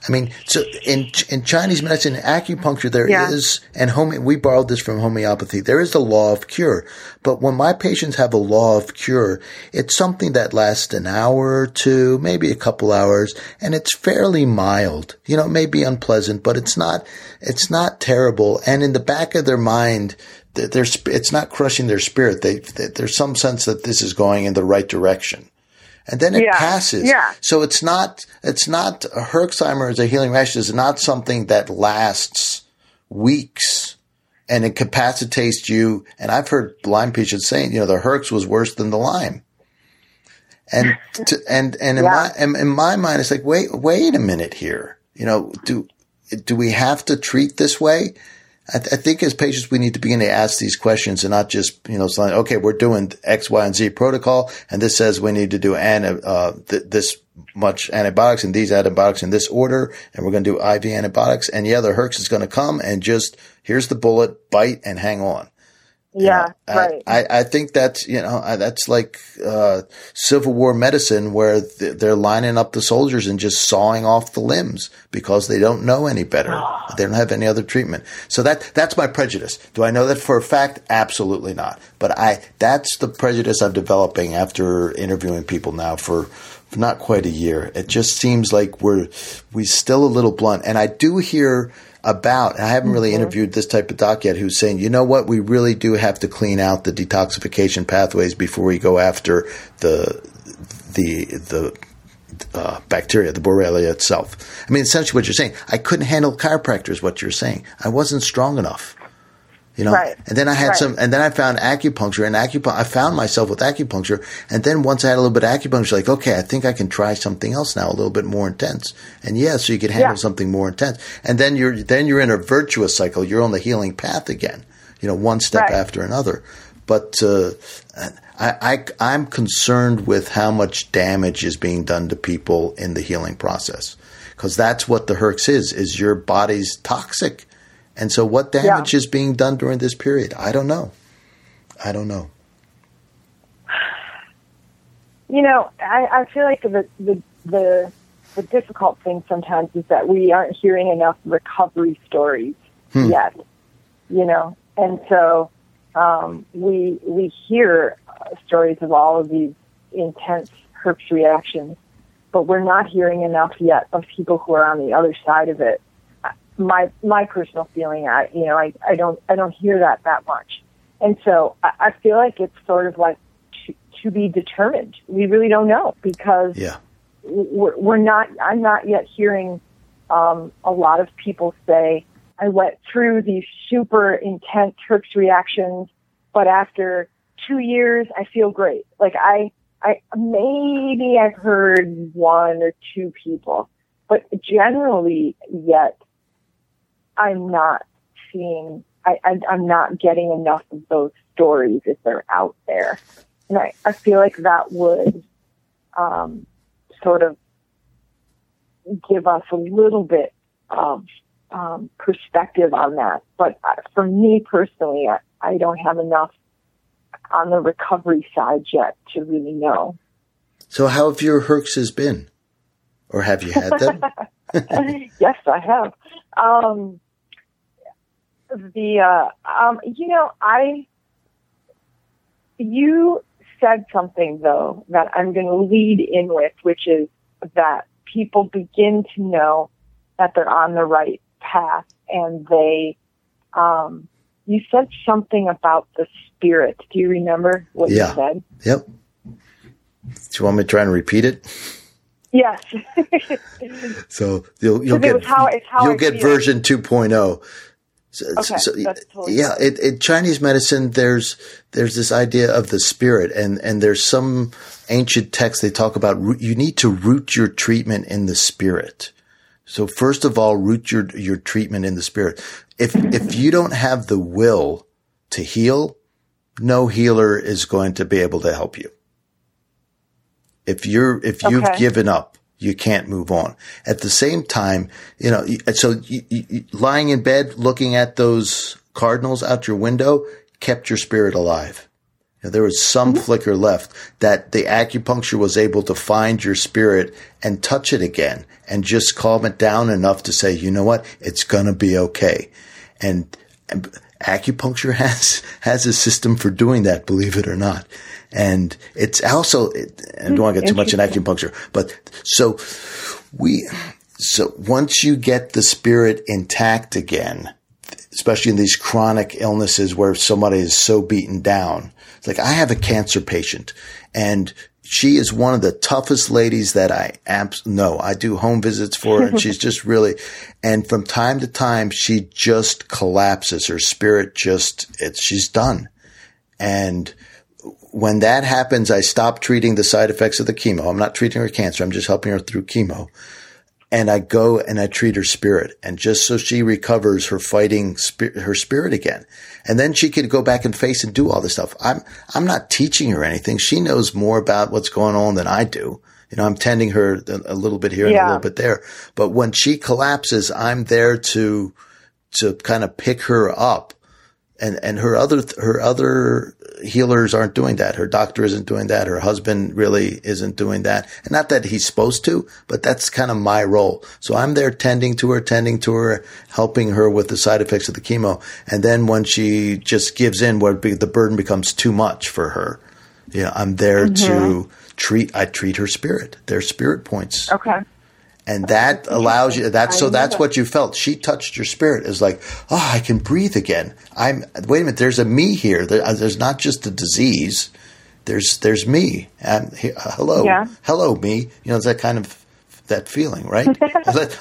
I mean, so in Chinese medicine, acupuncture, there is, and we borrowed this from homeopathy, there is the law of cure. But when my patients have a law of cure, it's something that lasts an hour or two, maybe a couple hours, and it's fairly mild. It may be unpleasant, but it's not terrible. And in the back of their mind, it's not crushing their spirit. There's some sense that this is going in the right direction. And then it passes. Yeah. So it's not Herxheimer as a healing rash is not something that lasts weeks and incapacitates you. And I've heard Lyme patients saying, the Herx was worse than the Lyme. And, in my mind, it's like, wait a minute here. do we have to treat this way? I think as patients, we need to begin to ask these questions and not just, you know, saying, okay, we're doing X, Y, and Z protocol, and this says we need to do this much antibiotics and these antibiotics in this order, and we're going to do IV antibiotics. And yeah, the Herx is going to come and just, here's the bullet, bite and hang on. Yeah, you know, right. I think that's, you know, that's like Civil War medicine where they're lining up the soldiers and just sawing off the limbs because they don't know any better. They don't have any other treatment. So that's my prejudice. Do I know that for a fact? Absolutely not. But that's the prejudice I'm developing after interviewing people now for not quite a year. It just seems like we're still a little blunt. And I do hear about, I haven't really interviewed this type of doc yet, who's saying, you know what, we really do have to clean out the detoxification pathways before we go after the bacteria, the Borrelia itself. I mean, essentially what you're saying, I couldn't handle chiropractors, what you're saying. I wasn't strong enough, you know? Right. And then I had some, and then I found acupuncture I found myself with acupuncture. And then once I had a little bit of acupuncture, like, okay, I think I can try something else now, a little bit more intense. And yeah, so you can handle something more intense. And then you're in a virtuous cycle. You're on the healing path again, you know, one step after another. But, I'm concerned with how much damage is being done to people in the healing process. Cause that's what the Herx is your body's toxic. And so what damage is being done during this period? I don't know. You know, I feel like the difficult thing sometimes is that we aren't hearing enough recovery stories yet, you know. And so we hear stories of all of these intense herpes reactions, but we're not hearing enough yet of people who are on the other side of it. My personal feeling, I don't hear that much. And so I feel like it's sort of like to be determined. We really don't know because I'm not yet hearing, a lot of people say, I went through these super intense herpes reactions, but after 2 years, I feel great. Like I maybe I've heard one or two people, but generally yet, I'm not seeing, I'm not getting enough of those stories if they're out there. And I feel like that would sort of give us a little bit of perspective on that. But for me personally, I don't have enough on the recovery side yet to really know. So how have your Herxes been? Or have you had them? Yes, I have. You said something though that I'm going to lead in with, which is that people begin to know that they're on the right path, and they, you said something about the spirit. Do you remember what you said? Yep. Do you want me to try and repeat it? Yes. So you'll get version 2.0. So, that's totally in Chinese medicine, there's this idea of the spirit, and there's some ancient text they talk about. You need to root your treatment in the spirit. So first of all, root your treatment in the spirit. If you don't have the will to heal, no healer is going to be able to help you. If you've given up, you can't move on. At the same time, you know, so you, lying in bed, looking at those cardinals out your window, kept your spirit alive. You know, there was some flicker left that the acupuncture was able to find your spirit and touch it again and just calm it down enough to say, you know what, it's going to be okay. And acupuncture has a system for doing that, believe it or not. And it's also, I don't want to get too much in acupuncture, but so once you get the spirit intact again, especially in these chronic illnesses where somebody is so beaten down, it's like I have a cancer patient and she is one of the toughest ladies that I know. I do home visits for her and she's just really, and from time to time, she just collapses. Her spirit she's done. And when that happens, I stop treating the side effects of the chemo. I'm not treating her cancer. I'm just helping her through chemo. and I go and I treat her spirit, and just so she recovers her fighting spirit, her spirit again. And then she could go back and face and do all this stuff. I'm not teaching her anything. She knows more about what's going on than I do. You know, I'm tending her a little bit here and a little bit there. But when she collapses, I'm there to kind of pick her up. And her other healers aren't doing that. Her doctor isn't doing that. Her husband really isn't doing that. And not that he's supposed to, but that's kind of my role. So I'm there tending to her, helping her with the side effects of the chemo. And then when she just gives in, where the burden becomes too much for her, yeah, I'm there to treat her spirit, their spirit points. Okay. And that allows you that. So that's what you felt. She touched your spirit. It's like, oh, I can breathe again. Wait a minute. There's a me here. There's not just a disease. There's me. Hello. Yeah. Hello, me. You know, it's that kind of, that feeling, right?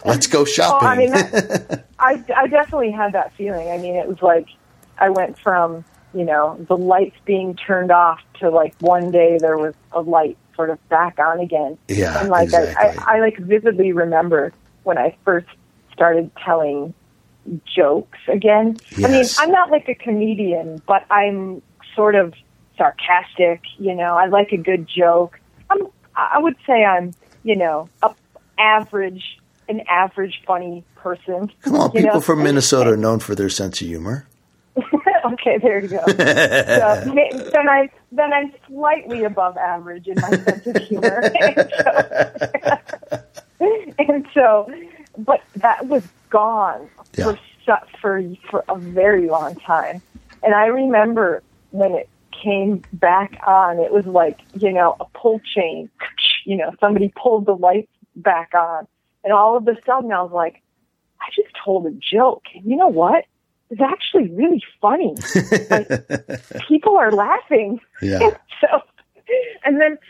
Let's go shopping. Well, I mean, I definitely had that feeling. I mean, it was like, I went from, you know, the lights being turned off to like one day there was a light sort of back on again. Yeah, and like exactly. I like vividly remember when I first started telling jokes again. Yes. I mean, I'm not like a comedian, but I'm sort of sarcastic, you know. I like a good joke. I would say I'm, you know, an average funny person. Come on, people from Minnesota are known for their sense of humor. Okay, there you go. So, then I'm slightly above average in my sense of humor. And so, but that was gone for a very long time. And I remember when it came back on, it was like, you know, a pull chain. You know, somebody pulled the lights back on. And all of a sudden, I was like, I just told a joke. You know what? It's actually really funny. Like, people are laughing. Yeah. So the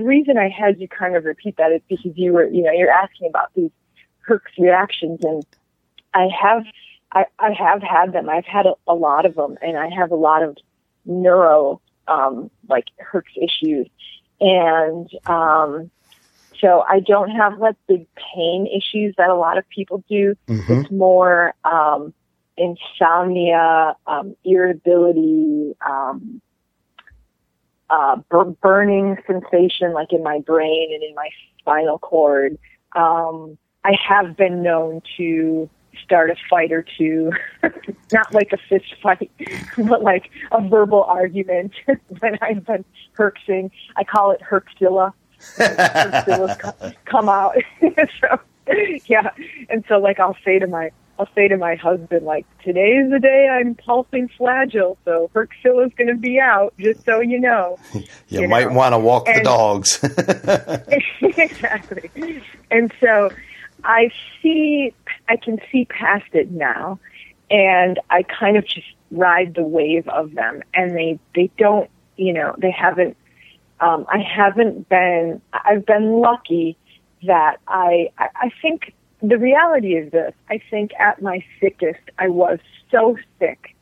reason I had you kind of repeat that is because you're asking about these Herx reactions, and I have had them. I've had a lot of them, and I have a lot of neuro, like Herx issues. And, so I don't have like big pain issues that a lot of people do. Mm-hmm. It's more insomnia, irritability, burning sensation like in my brain and in my spinal cord. I have been known to start a fight or two, not like a fist fight, but like a verbal argument when I've been herxing. I call it Herxilla. Come out. So like I'll say to my husband, like, today's the day I'm pulsing flagell, so Herxilla's going to be out, just so you know. You might want to walk the dogs. Exactly. And so I can see past it now, and I kind of just ride the wave of them, and they don't, you know, they haven't. I've been lucky that I think the reality is this. I think at my sickest, I was so sick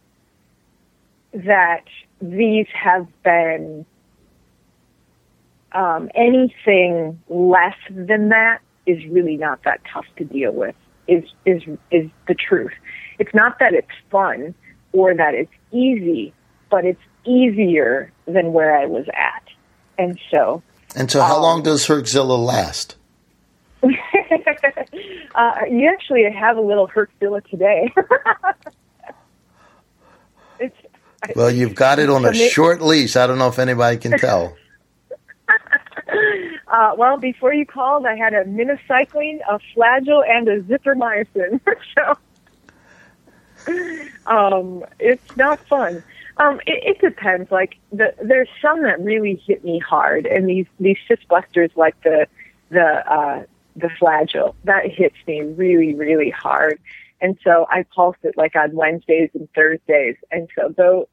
that these have been, anything less than that is really not that tough to deal with, is the truth. It's not that it's fun or that it's easy, but it's easier than where I was at. And so how long does Herxilla last? You actually have a little Herxilla today. Well, you've got it on a short leash. I don't know if anybody can tell. Well, before you called, I had a minocycline, a flagell, and a zithromycin. So it's not fun. It depends. Like there's some that really hit me hard, and these cyst busters, like the flagell, that hits me really, really hard. And so I pulse it like on Wednesdays and Thursdays. And so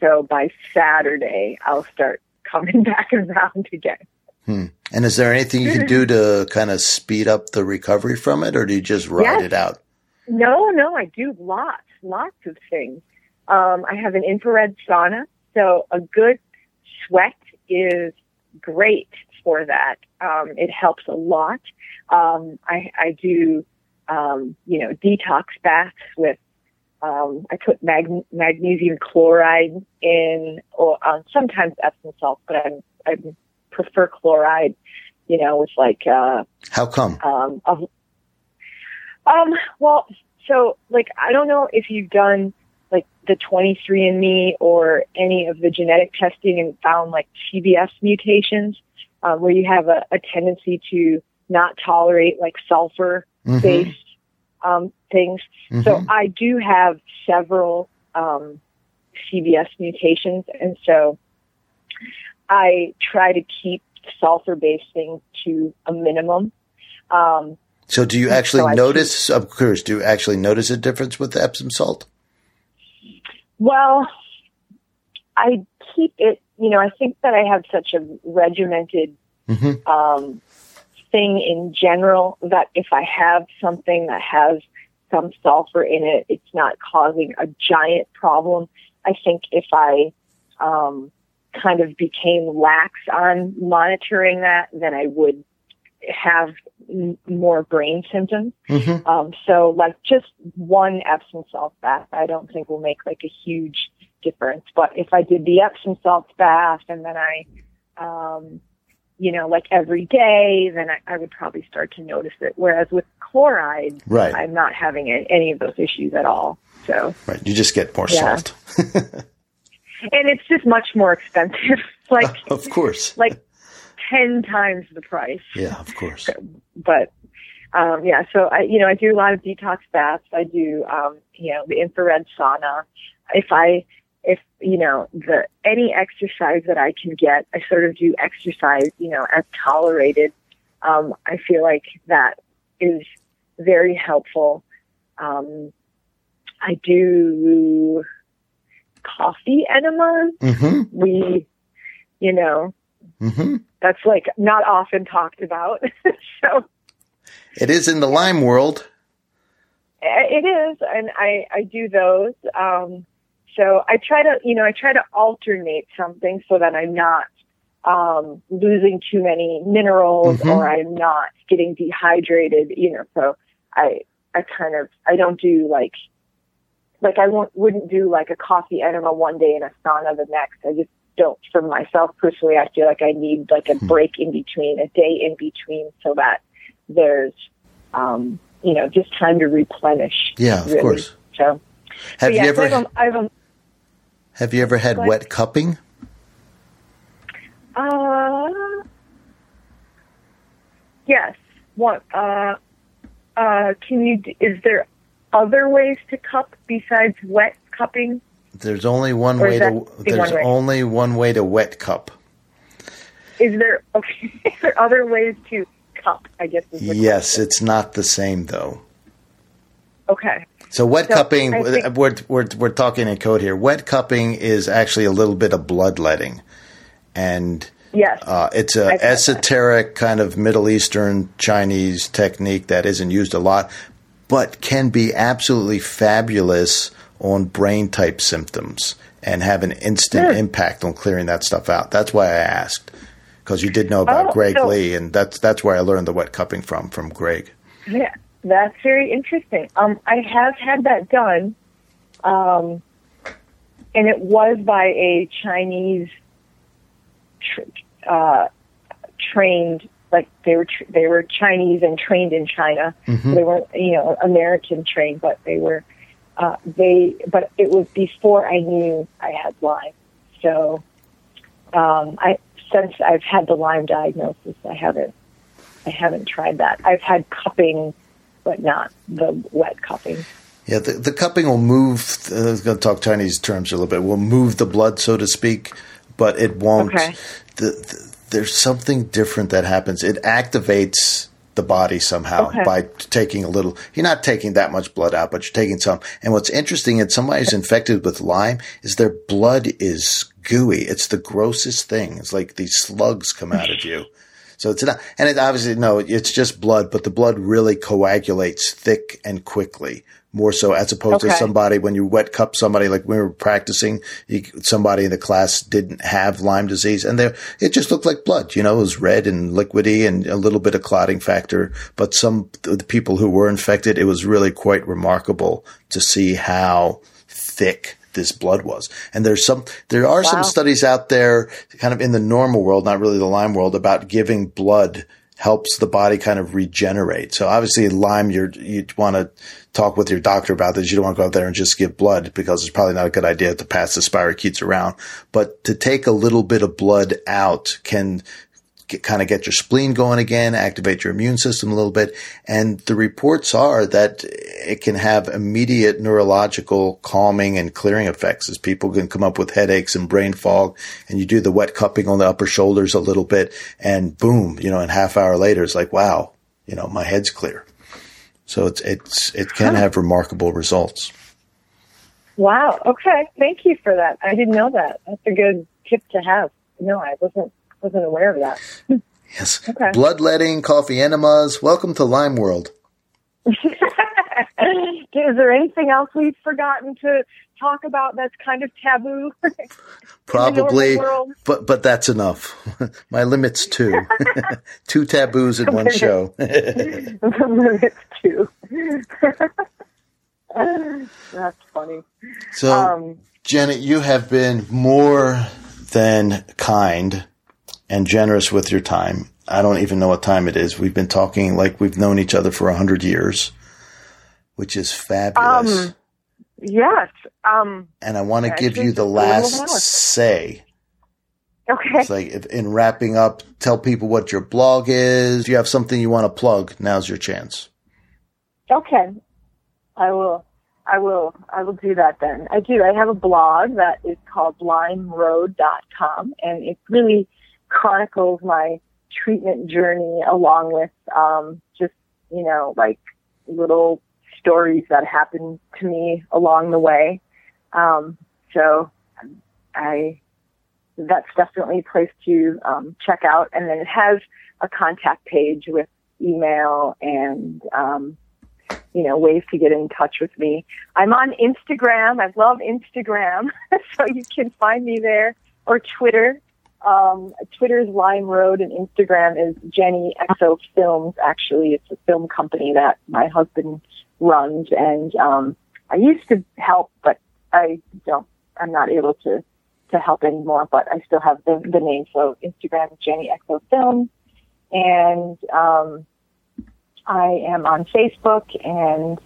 so by Saturday I'll start coming back around again. And is there anything you can do to kind of speed up the recovery from it, or do you just ride it out? No, I do lots of things. I have an infrared sauna, so a good sweat is great for that. It helps a lot. I do, detox baths with, I put magnesium chloride in, or sometimes Epsom salt, but I prefer chloride, with like, how come? I don't know if you've done like the 23andMe or any of the genetic testing and found like CBS mutations, where you have a tendency to not tolerate like sulfur-based things. Mm-hmm. So I do have several CBS mutations, and so I try to keep sulfur-based things to a minimum. So do you actually notice, I'm curious, do you actually notice a difference with the Epsom salt? Well, I keep it, I think that I have such a regimented thing in general that if I have something that has some sulfur in it, it's not causing a giant problem. I think if I kind of became lax on monitoring that, then I would have more brain symptoms. Mm-hmm. So like just one Epsom salt bath, I don't think will make like a huge difference. But if I did the Epsom salt bath and then I, every day, then I would probably start to notice it. Whereas with chloride, right, I'm not having any of those issues at all. So right, you just get more salt. And it's just much more expensive. Like, of course, like 10 times the price. Yeah, of course. So, but, so I do a lot of detox baths. I do, the infrared sauna. If any exercise that I can get, I sort of do exercise, as tolerated. I feel like that is very helpful. I do coffee enemas. Mm-hmm. That's like not often talked about. So it is in the Lyme world. It is. And I do those. So I try to, alternate something so that I'm not losing too many minerals or I'm not getting dehydrated, so I don't do like wouldn't do like a coffee enema one day and a sauna the next. I just don't, for myself personally, I feel like I need like a break in between, a day in between, so that there's, just time to replenish. Yeah, of course. So, have you ever had wet cupping? Yes. What? Is there other ways to cup besides wet cupping? There's only one way to. Only one way to wet cup. Is there other ways to cup? I guess. Yes, it's not the same though. Okay. So wet cupping, we're talking in code here. Wet cupping is actually a little bit of bloodletting, and it's an esoteric kind of Middle Eastern Chinese technique that isn't used a lot, but can be absolutely fabulous on brain type symptoms and have an instant impact on clearing that stuff out. That's why I asked, because you did know about Greg Lee, and that's where I learned the wet cupping from Greg. Yeah, that's very interesting. I have had that done, and it was by a Chinese trained, like they were Chinese and trained in China. Mm-hmm. They weren't American trained, but they were. But it was before I knew I had Lyme. So, since I've had the Lyme diagnosis, I haven't tried that. I've had cupping, but not the wet cupping. Yeah, the cupping will move. I was going to talk Chinese terms a little bit. Will move the blood, so to speak, but it won't. Okay. There's something different that happens. It activates the body somehow by taking a little. You're not taking that much blood out, but you're taking some. And what's interesting is somebody's infected with Lyme is their blood is gooey. It's the grossest thing. It's like these slugs come out of you. So it's not, and it's obviously, no, it's just blood, but the blood really coagulates thick and quickly, more so as opposed to somebody when you wet cup somebody, like we were practicing, somebody in the class didn't have Lyme disease and it just looked like blood, you know, it was red and liquidy and a little bit of clotting factor. But some of the people who were infected, it was really quite remarkable to see how thick this blood was. And there are some studies out there kind of in the normal world, not really the Lyme world, about giving blood helps the body kind of regenerate. So obviously in Lyme, you'd want to talk with your doctor about this. You don't want to go out there and just give blood because it's probably not a good idea to pass the spirochetes around. But to take a little bit of blood out can kind of get your spleen going again, activate your immune system a little bit. And the reports are that it can have immediate neurological calming and clearing effects, as people can come up with headaches and brain fog, and you do the wet cupping on the upper shoulders a little bit and boom, you know, and half hour later, it's like, wow, you know, my head's clear. So it can have remarkable results. Wow. Okay. Thank you for that. I didn't know that. That's a good tip to have. No, I wasn't aware of that. Yes. Okay. Bloodletting, coffee enemas. Welcome to Lyme World. Is there anything else we've forgotten to talk about that's kind of taboo? Probably, but that's enough. My limit's two. Two taboos in one show. The limit's two. That's funny. So, Janet, you have been more than kind and generous with your time. I don't even know what time it is. We've been talking like we've known each other for 100 years, which is fabulous. Yes. And I want to give you the last say. Okay. It's like in wrapping up, tell people what your blog is. If you have something you want to plug, now's your chance. Okay. I will do that then. I do. I have a blog that is called LymeRoad.com, and it's really chronicles my treatment journey along with just, you know, like little stories that happened to me along the way. That's definitely a place to check out. And then it has a contact page with email and, you know, ways to get in touch with me. I'm on Instagram. I love Instagram. So you can find me there, or Twitter. Twitter's Lyme Road and Instagram is Jenny XO Films. Actually, it's a film company that my husband runs, and I used to help, but I'm not able to help anymore, but I still have the name. So Instagram is Jenny XO Films, and I am on Facebook, and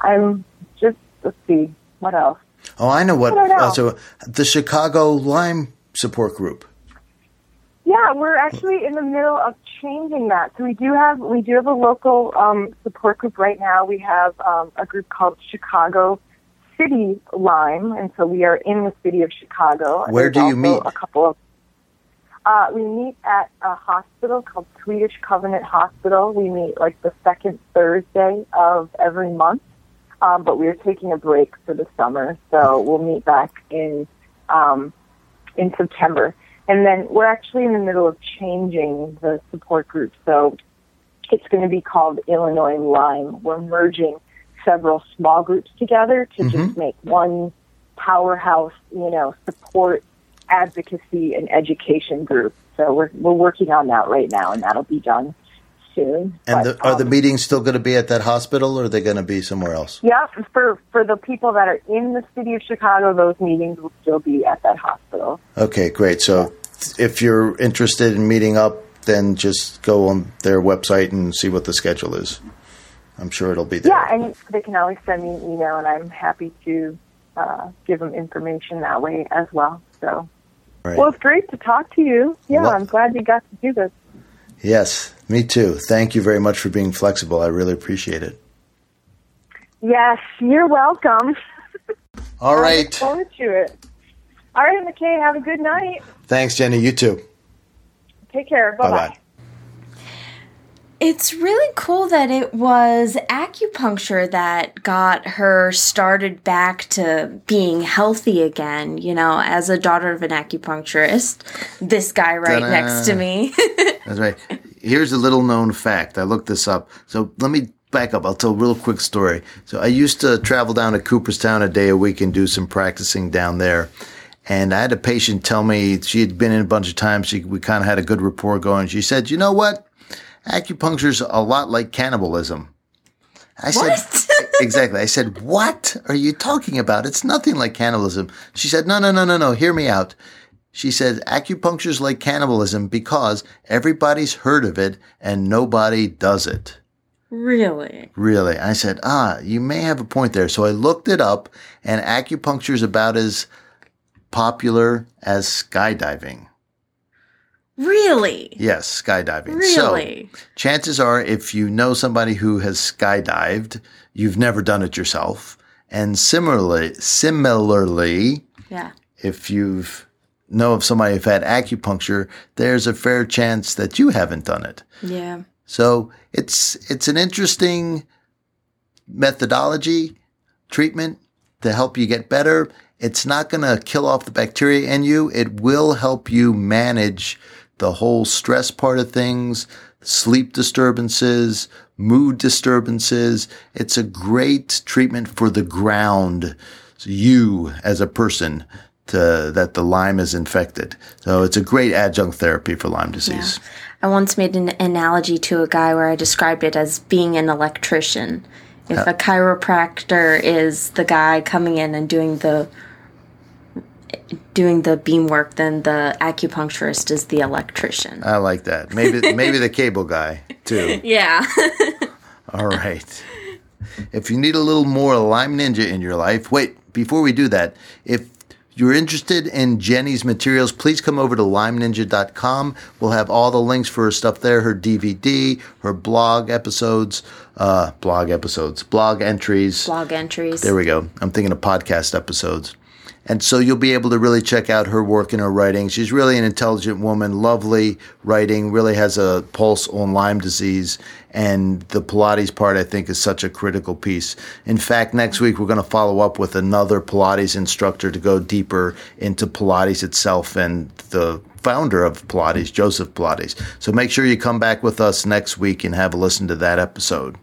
I'm just, let's see, what else? Oh, I know what. So the Chicago Lyme support group. Yeah, we're actually in the middle of changing that. So we do have a local support group right now. We have a group called Chicago City Lyme, and so we are in the city of Chicago. Where do you meet? We meet at a hospital called Swedish Covenant Hospital. We meet like the second Thursday of every month, but we are taking a break for the summer, so we'll meet back in September. And then we're actually in the middle of changing the support group. So it's going to be called Illinois Lyme. We're merging several small groups together to just make one powerhouse, you know, support, advocacy, and education group. So we're working on that right now, and that'll be done soon. And are the meetings still going to be at that hospital, or are they going to be somewhere else? Yeah, for the people that are in the city of Chicago, those meetings will still be at that hospital. Okay, great. So if you're interested in meeting up, then just go on their website and see what the schedule is. I'm sure it'll be there. Yeah, and they can always send me an email, and I'm happy to give them information that way as well. So, right. Well, it's great to talk to you. Yeah, I'm glad we got to do this. Yes, me too. Thank you very much for being flexible. I really appreciate it. Yes, you're welcome. All right. I look forward to it. All right, McKay, have a good night. Thanks, Jenny. You too. Take care. Bye-bye. It's really cool that it was acupuncture that got her started back to being healthy again, you know, as a daughter of an acupuncturist. This guy right next to me. That's right. Here's a little known fact. I looked this up. So let me back up. I'll tell a real quick story. So I used to travel down to Cooperstown a day a week and do some practicing down there. And I had a patient tell me she had been in a bunch of times. We kind of had a good rapport going. She said, you know what? Acupuncture's a lot like cannibalism. I said, exactly. I said, what are you talking about? It's nothing like cannibalism. She said, no. Hear me out. She said, acupuncture's like cannibalism because everybody's heard of it and nobody does it. Really? I said, you may have a point there. So I looked it up, and acupuncture's about as popular as skydiving. Really? Yes, skydiving. Really? So chances are, if you know somebody who has skydived, you've never done it yourself. And similarly, yeah, if you've know of somebody who's had acupuncture, there's a fair chance that you haven't done it. Yeah. So it's an interesting methodology, treatment to help you get better. It's not going to kill off the bacteria in you. It will help you manage the whole stress part of things, sleep disturbances, mood disturbances. It's a great treatment for the ground, so you as a person, that the Lyme is infected. So it's a great adjunct therapy for Lyme disease. Yeah. I once made an analogy to a guy where I described it as being an electrician. If a chiropractor is the guy coming in and doing the beam work, then the acupuncturist is the electrician. I like that. Maybe the cable guy too. Yeah. All right. If you need a little more Lyme Ninja in your life, wait, before we do that, if you're interested in Jenny's materials, please come over to LymeNinja.com. We'll have all the links for her stuff there, her DVD, her blog entries. There we go. I'm thinking of podcast episodes. And so you'll be able to really check out her work and her writing. She's really an intelligent woman, lovely writing, really has a pulse on Lyme disease. And the Pilates part, I think, is such a critical piece. In fact, next week, we're going to follow up with another Pilates instructor to go deeper into Pilates itself and the founder of Pilates, Joseph Pilates. So make sure you come back with us next week and have a listen to that episode.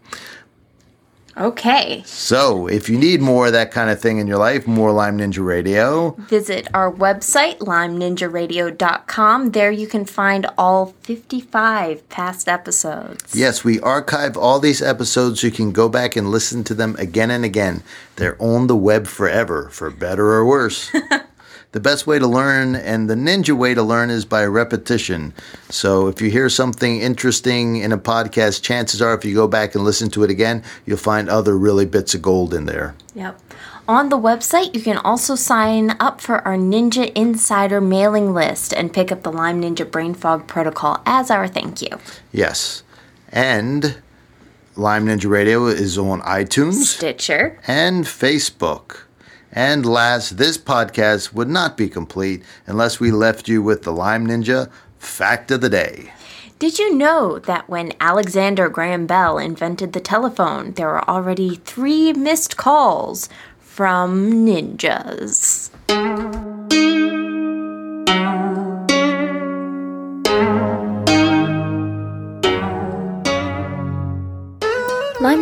Okay. So, if you need more of that kind of thing in your life, more Lyme Ninja Radio, visit our website, LymeNinjaRadio.com. There you can find all 55 past episodes. Yes, we archive all these episodes. You can go back and listen to them again and again. They're on the web forever, for better or worse. The best way to learn and the ninja way to learn is by repetition. So if you hear something interesting in a podcast, chances are if you go back and listen to it again, you'll find other really bits of gold in there. Yep. On the website, you can also sign up for our Ninja Insider mailing list and pick up the Lyme Ninja Brain Fog Protocol as our thank you. Yes. And Lyme Ninja Radio is on iTunes, Stitcher, and Facebook. And last, this podcast would not be complete unless we left you with the Lyme Ninja Fact of the Day. Did you know that when Alexander Graham Bell invented the telephone, there were already 3 missed calls from ninjas? Lyme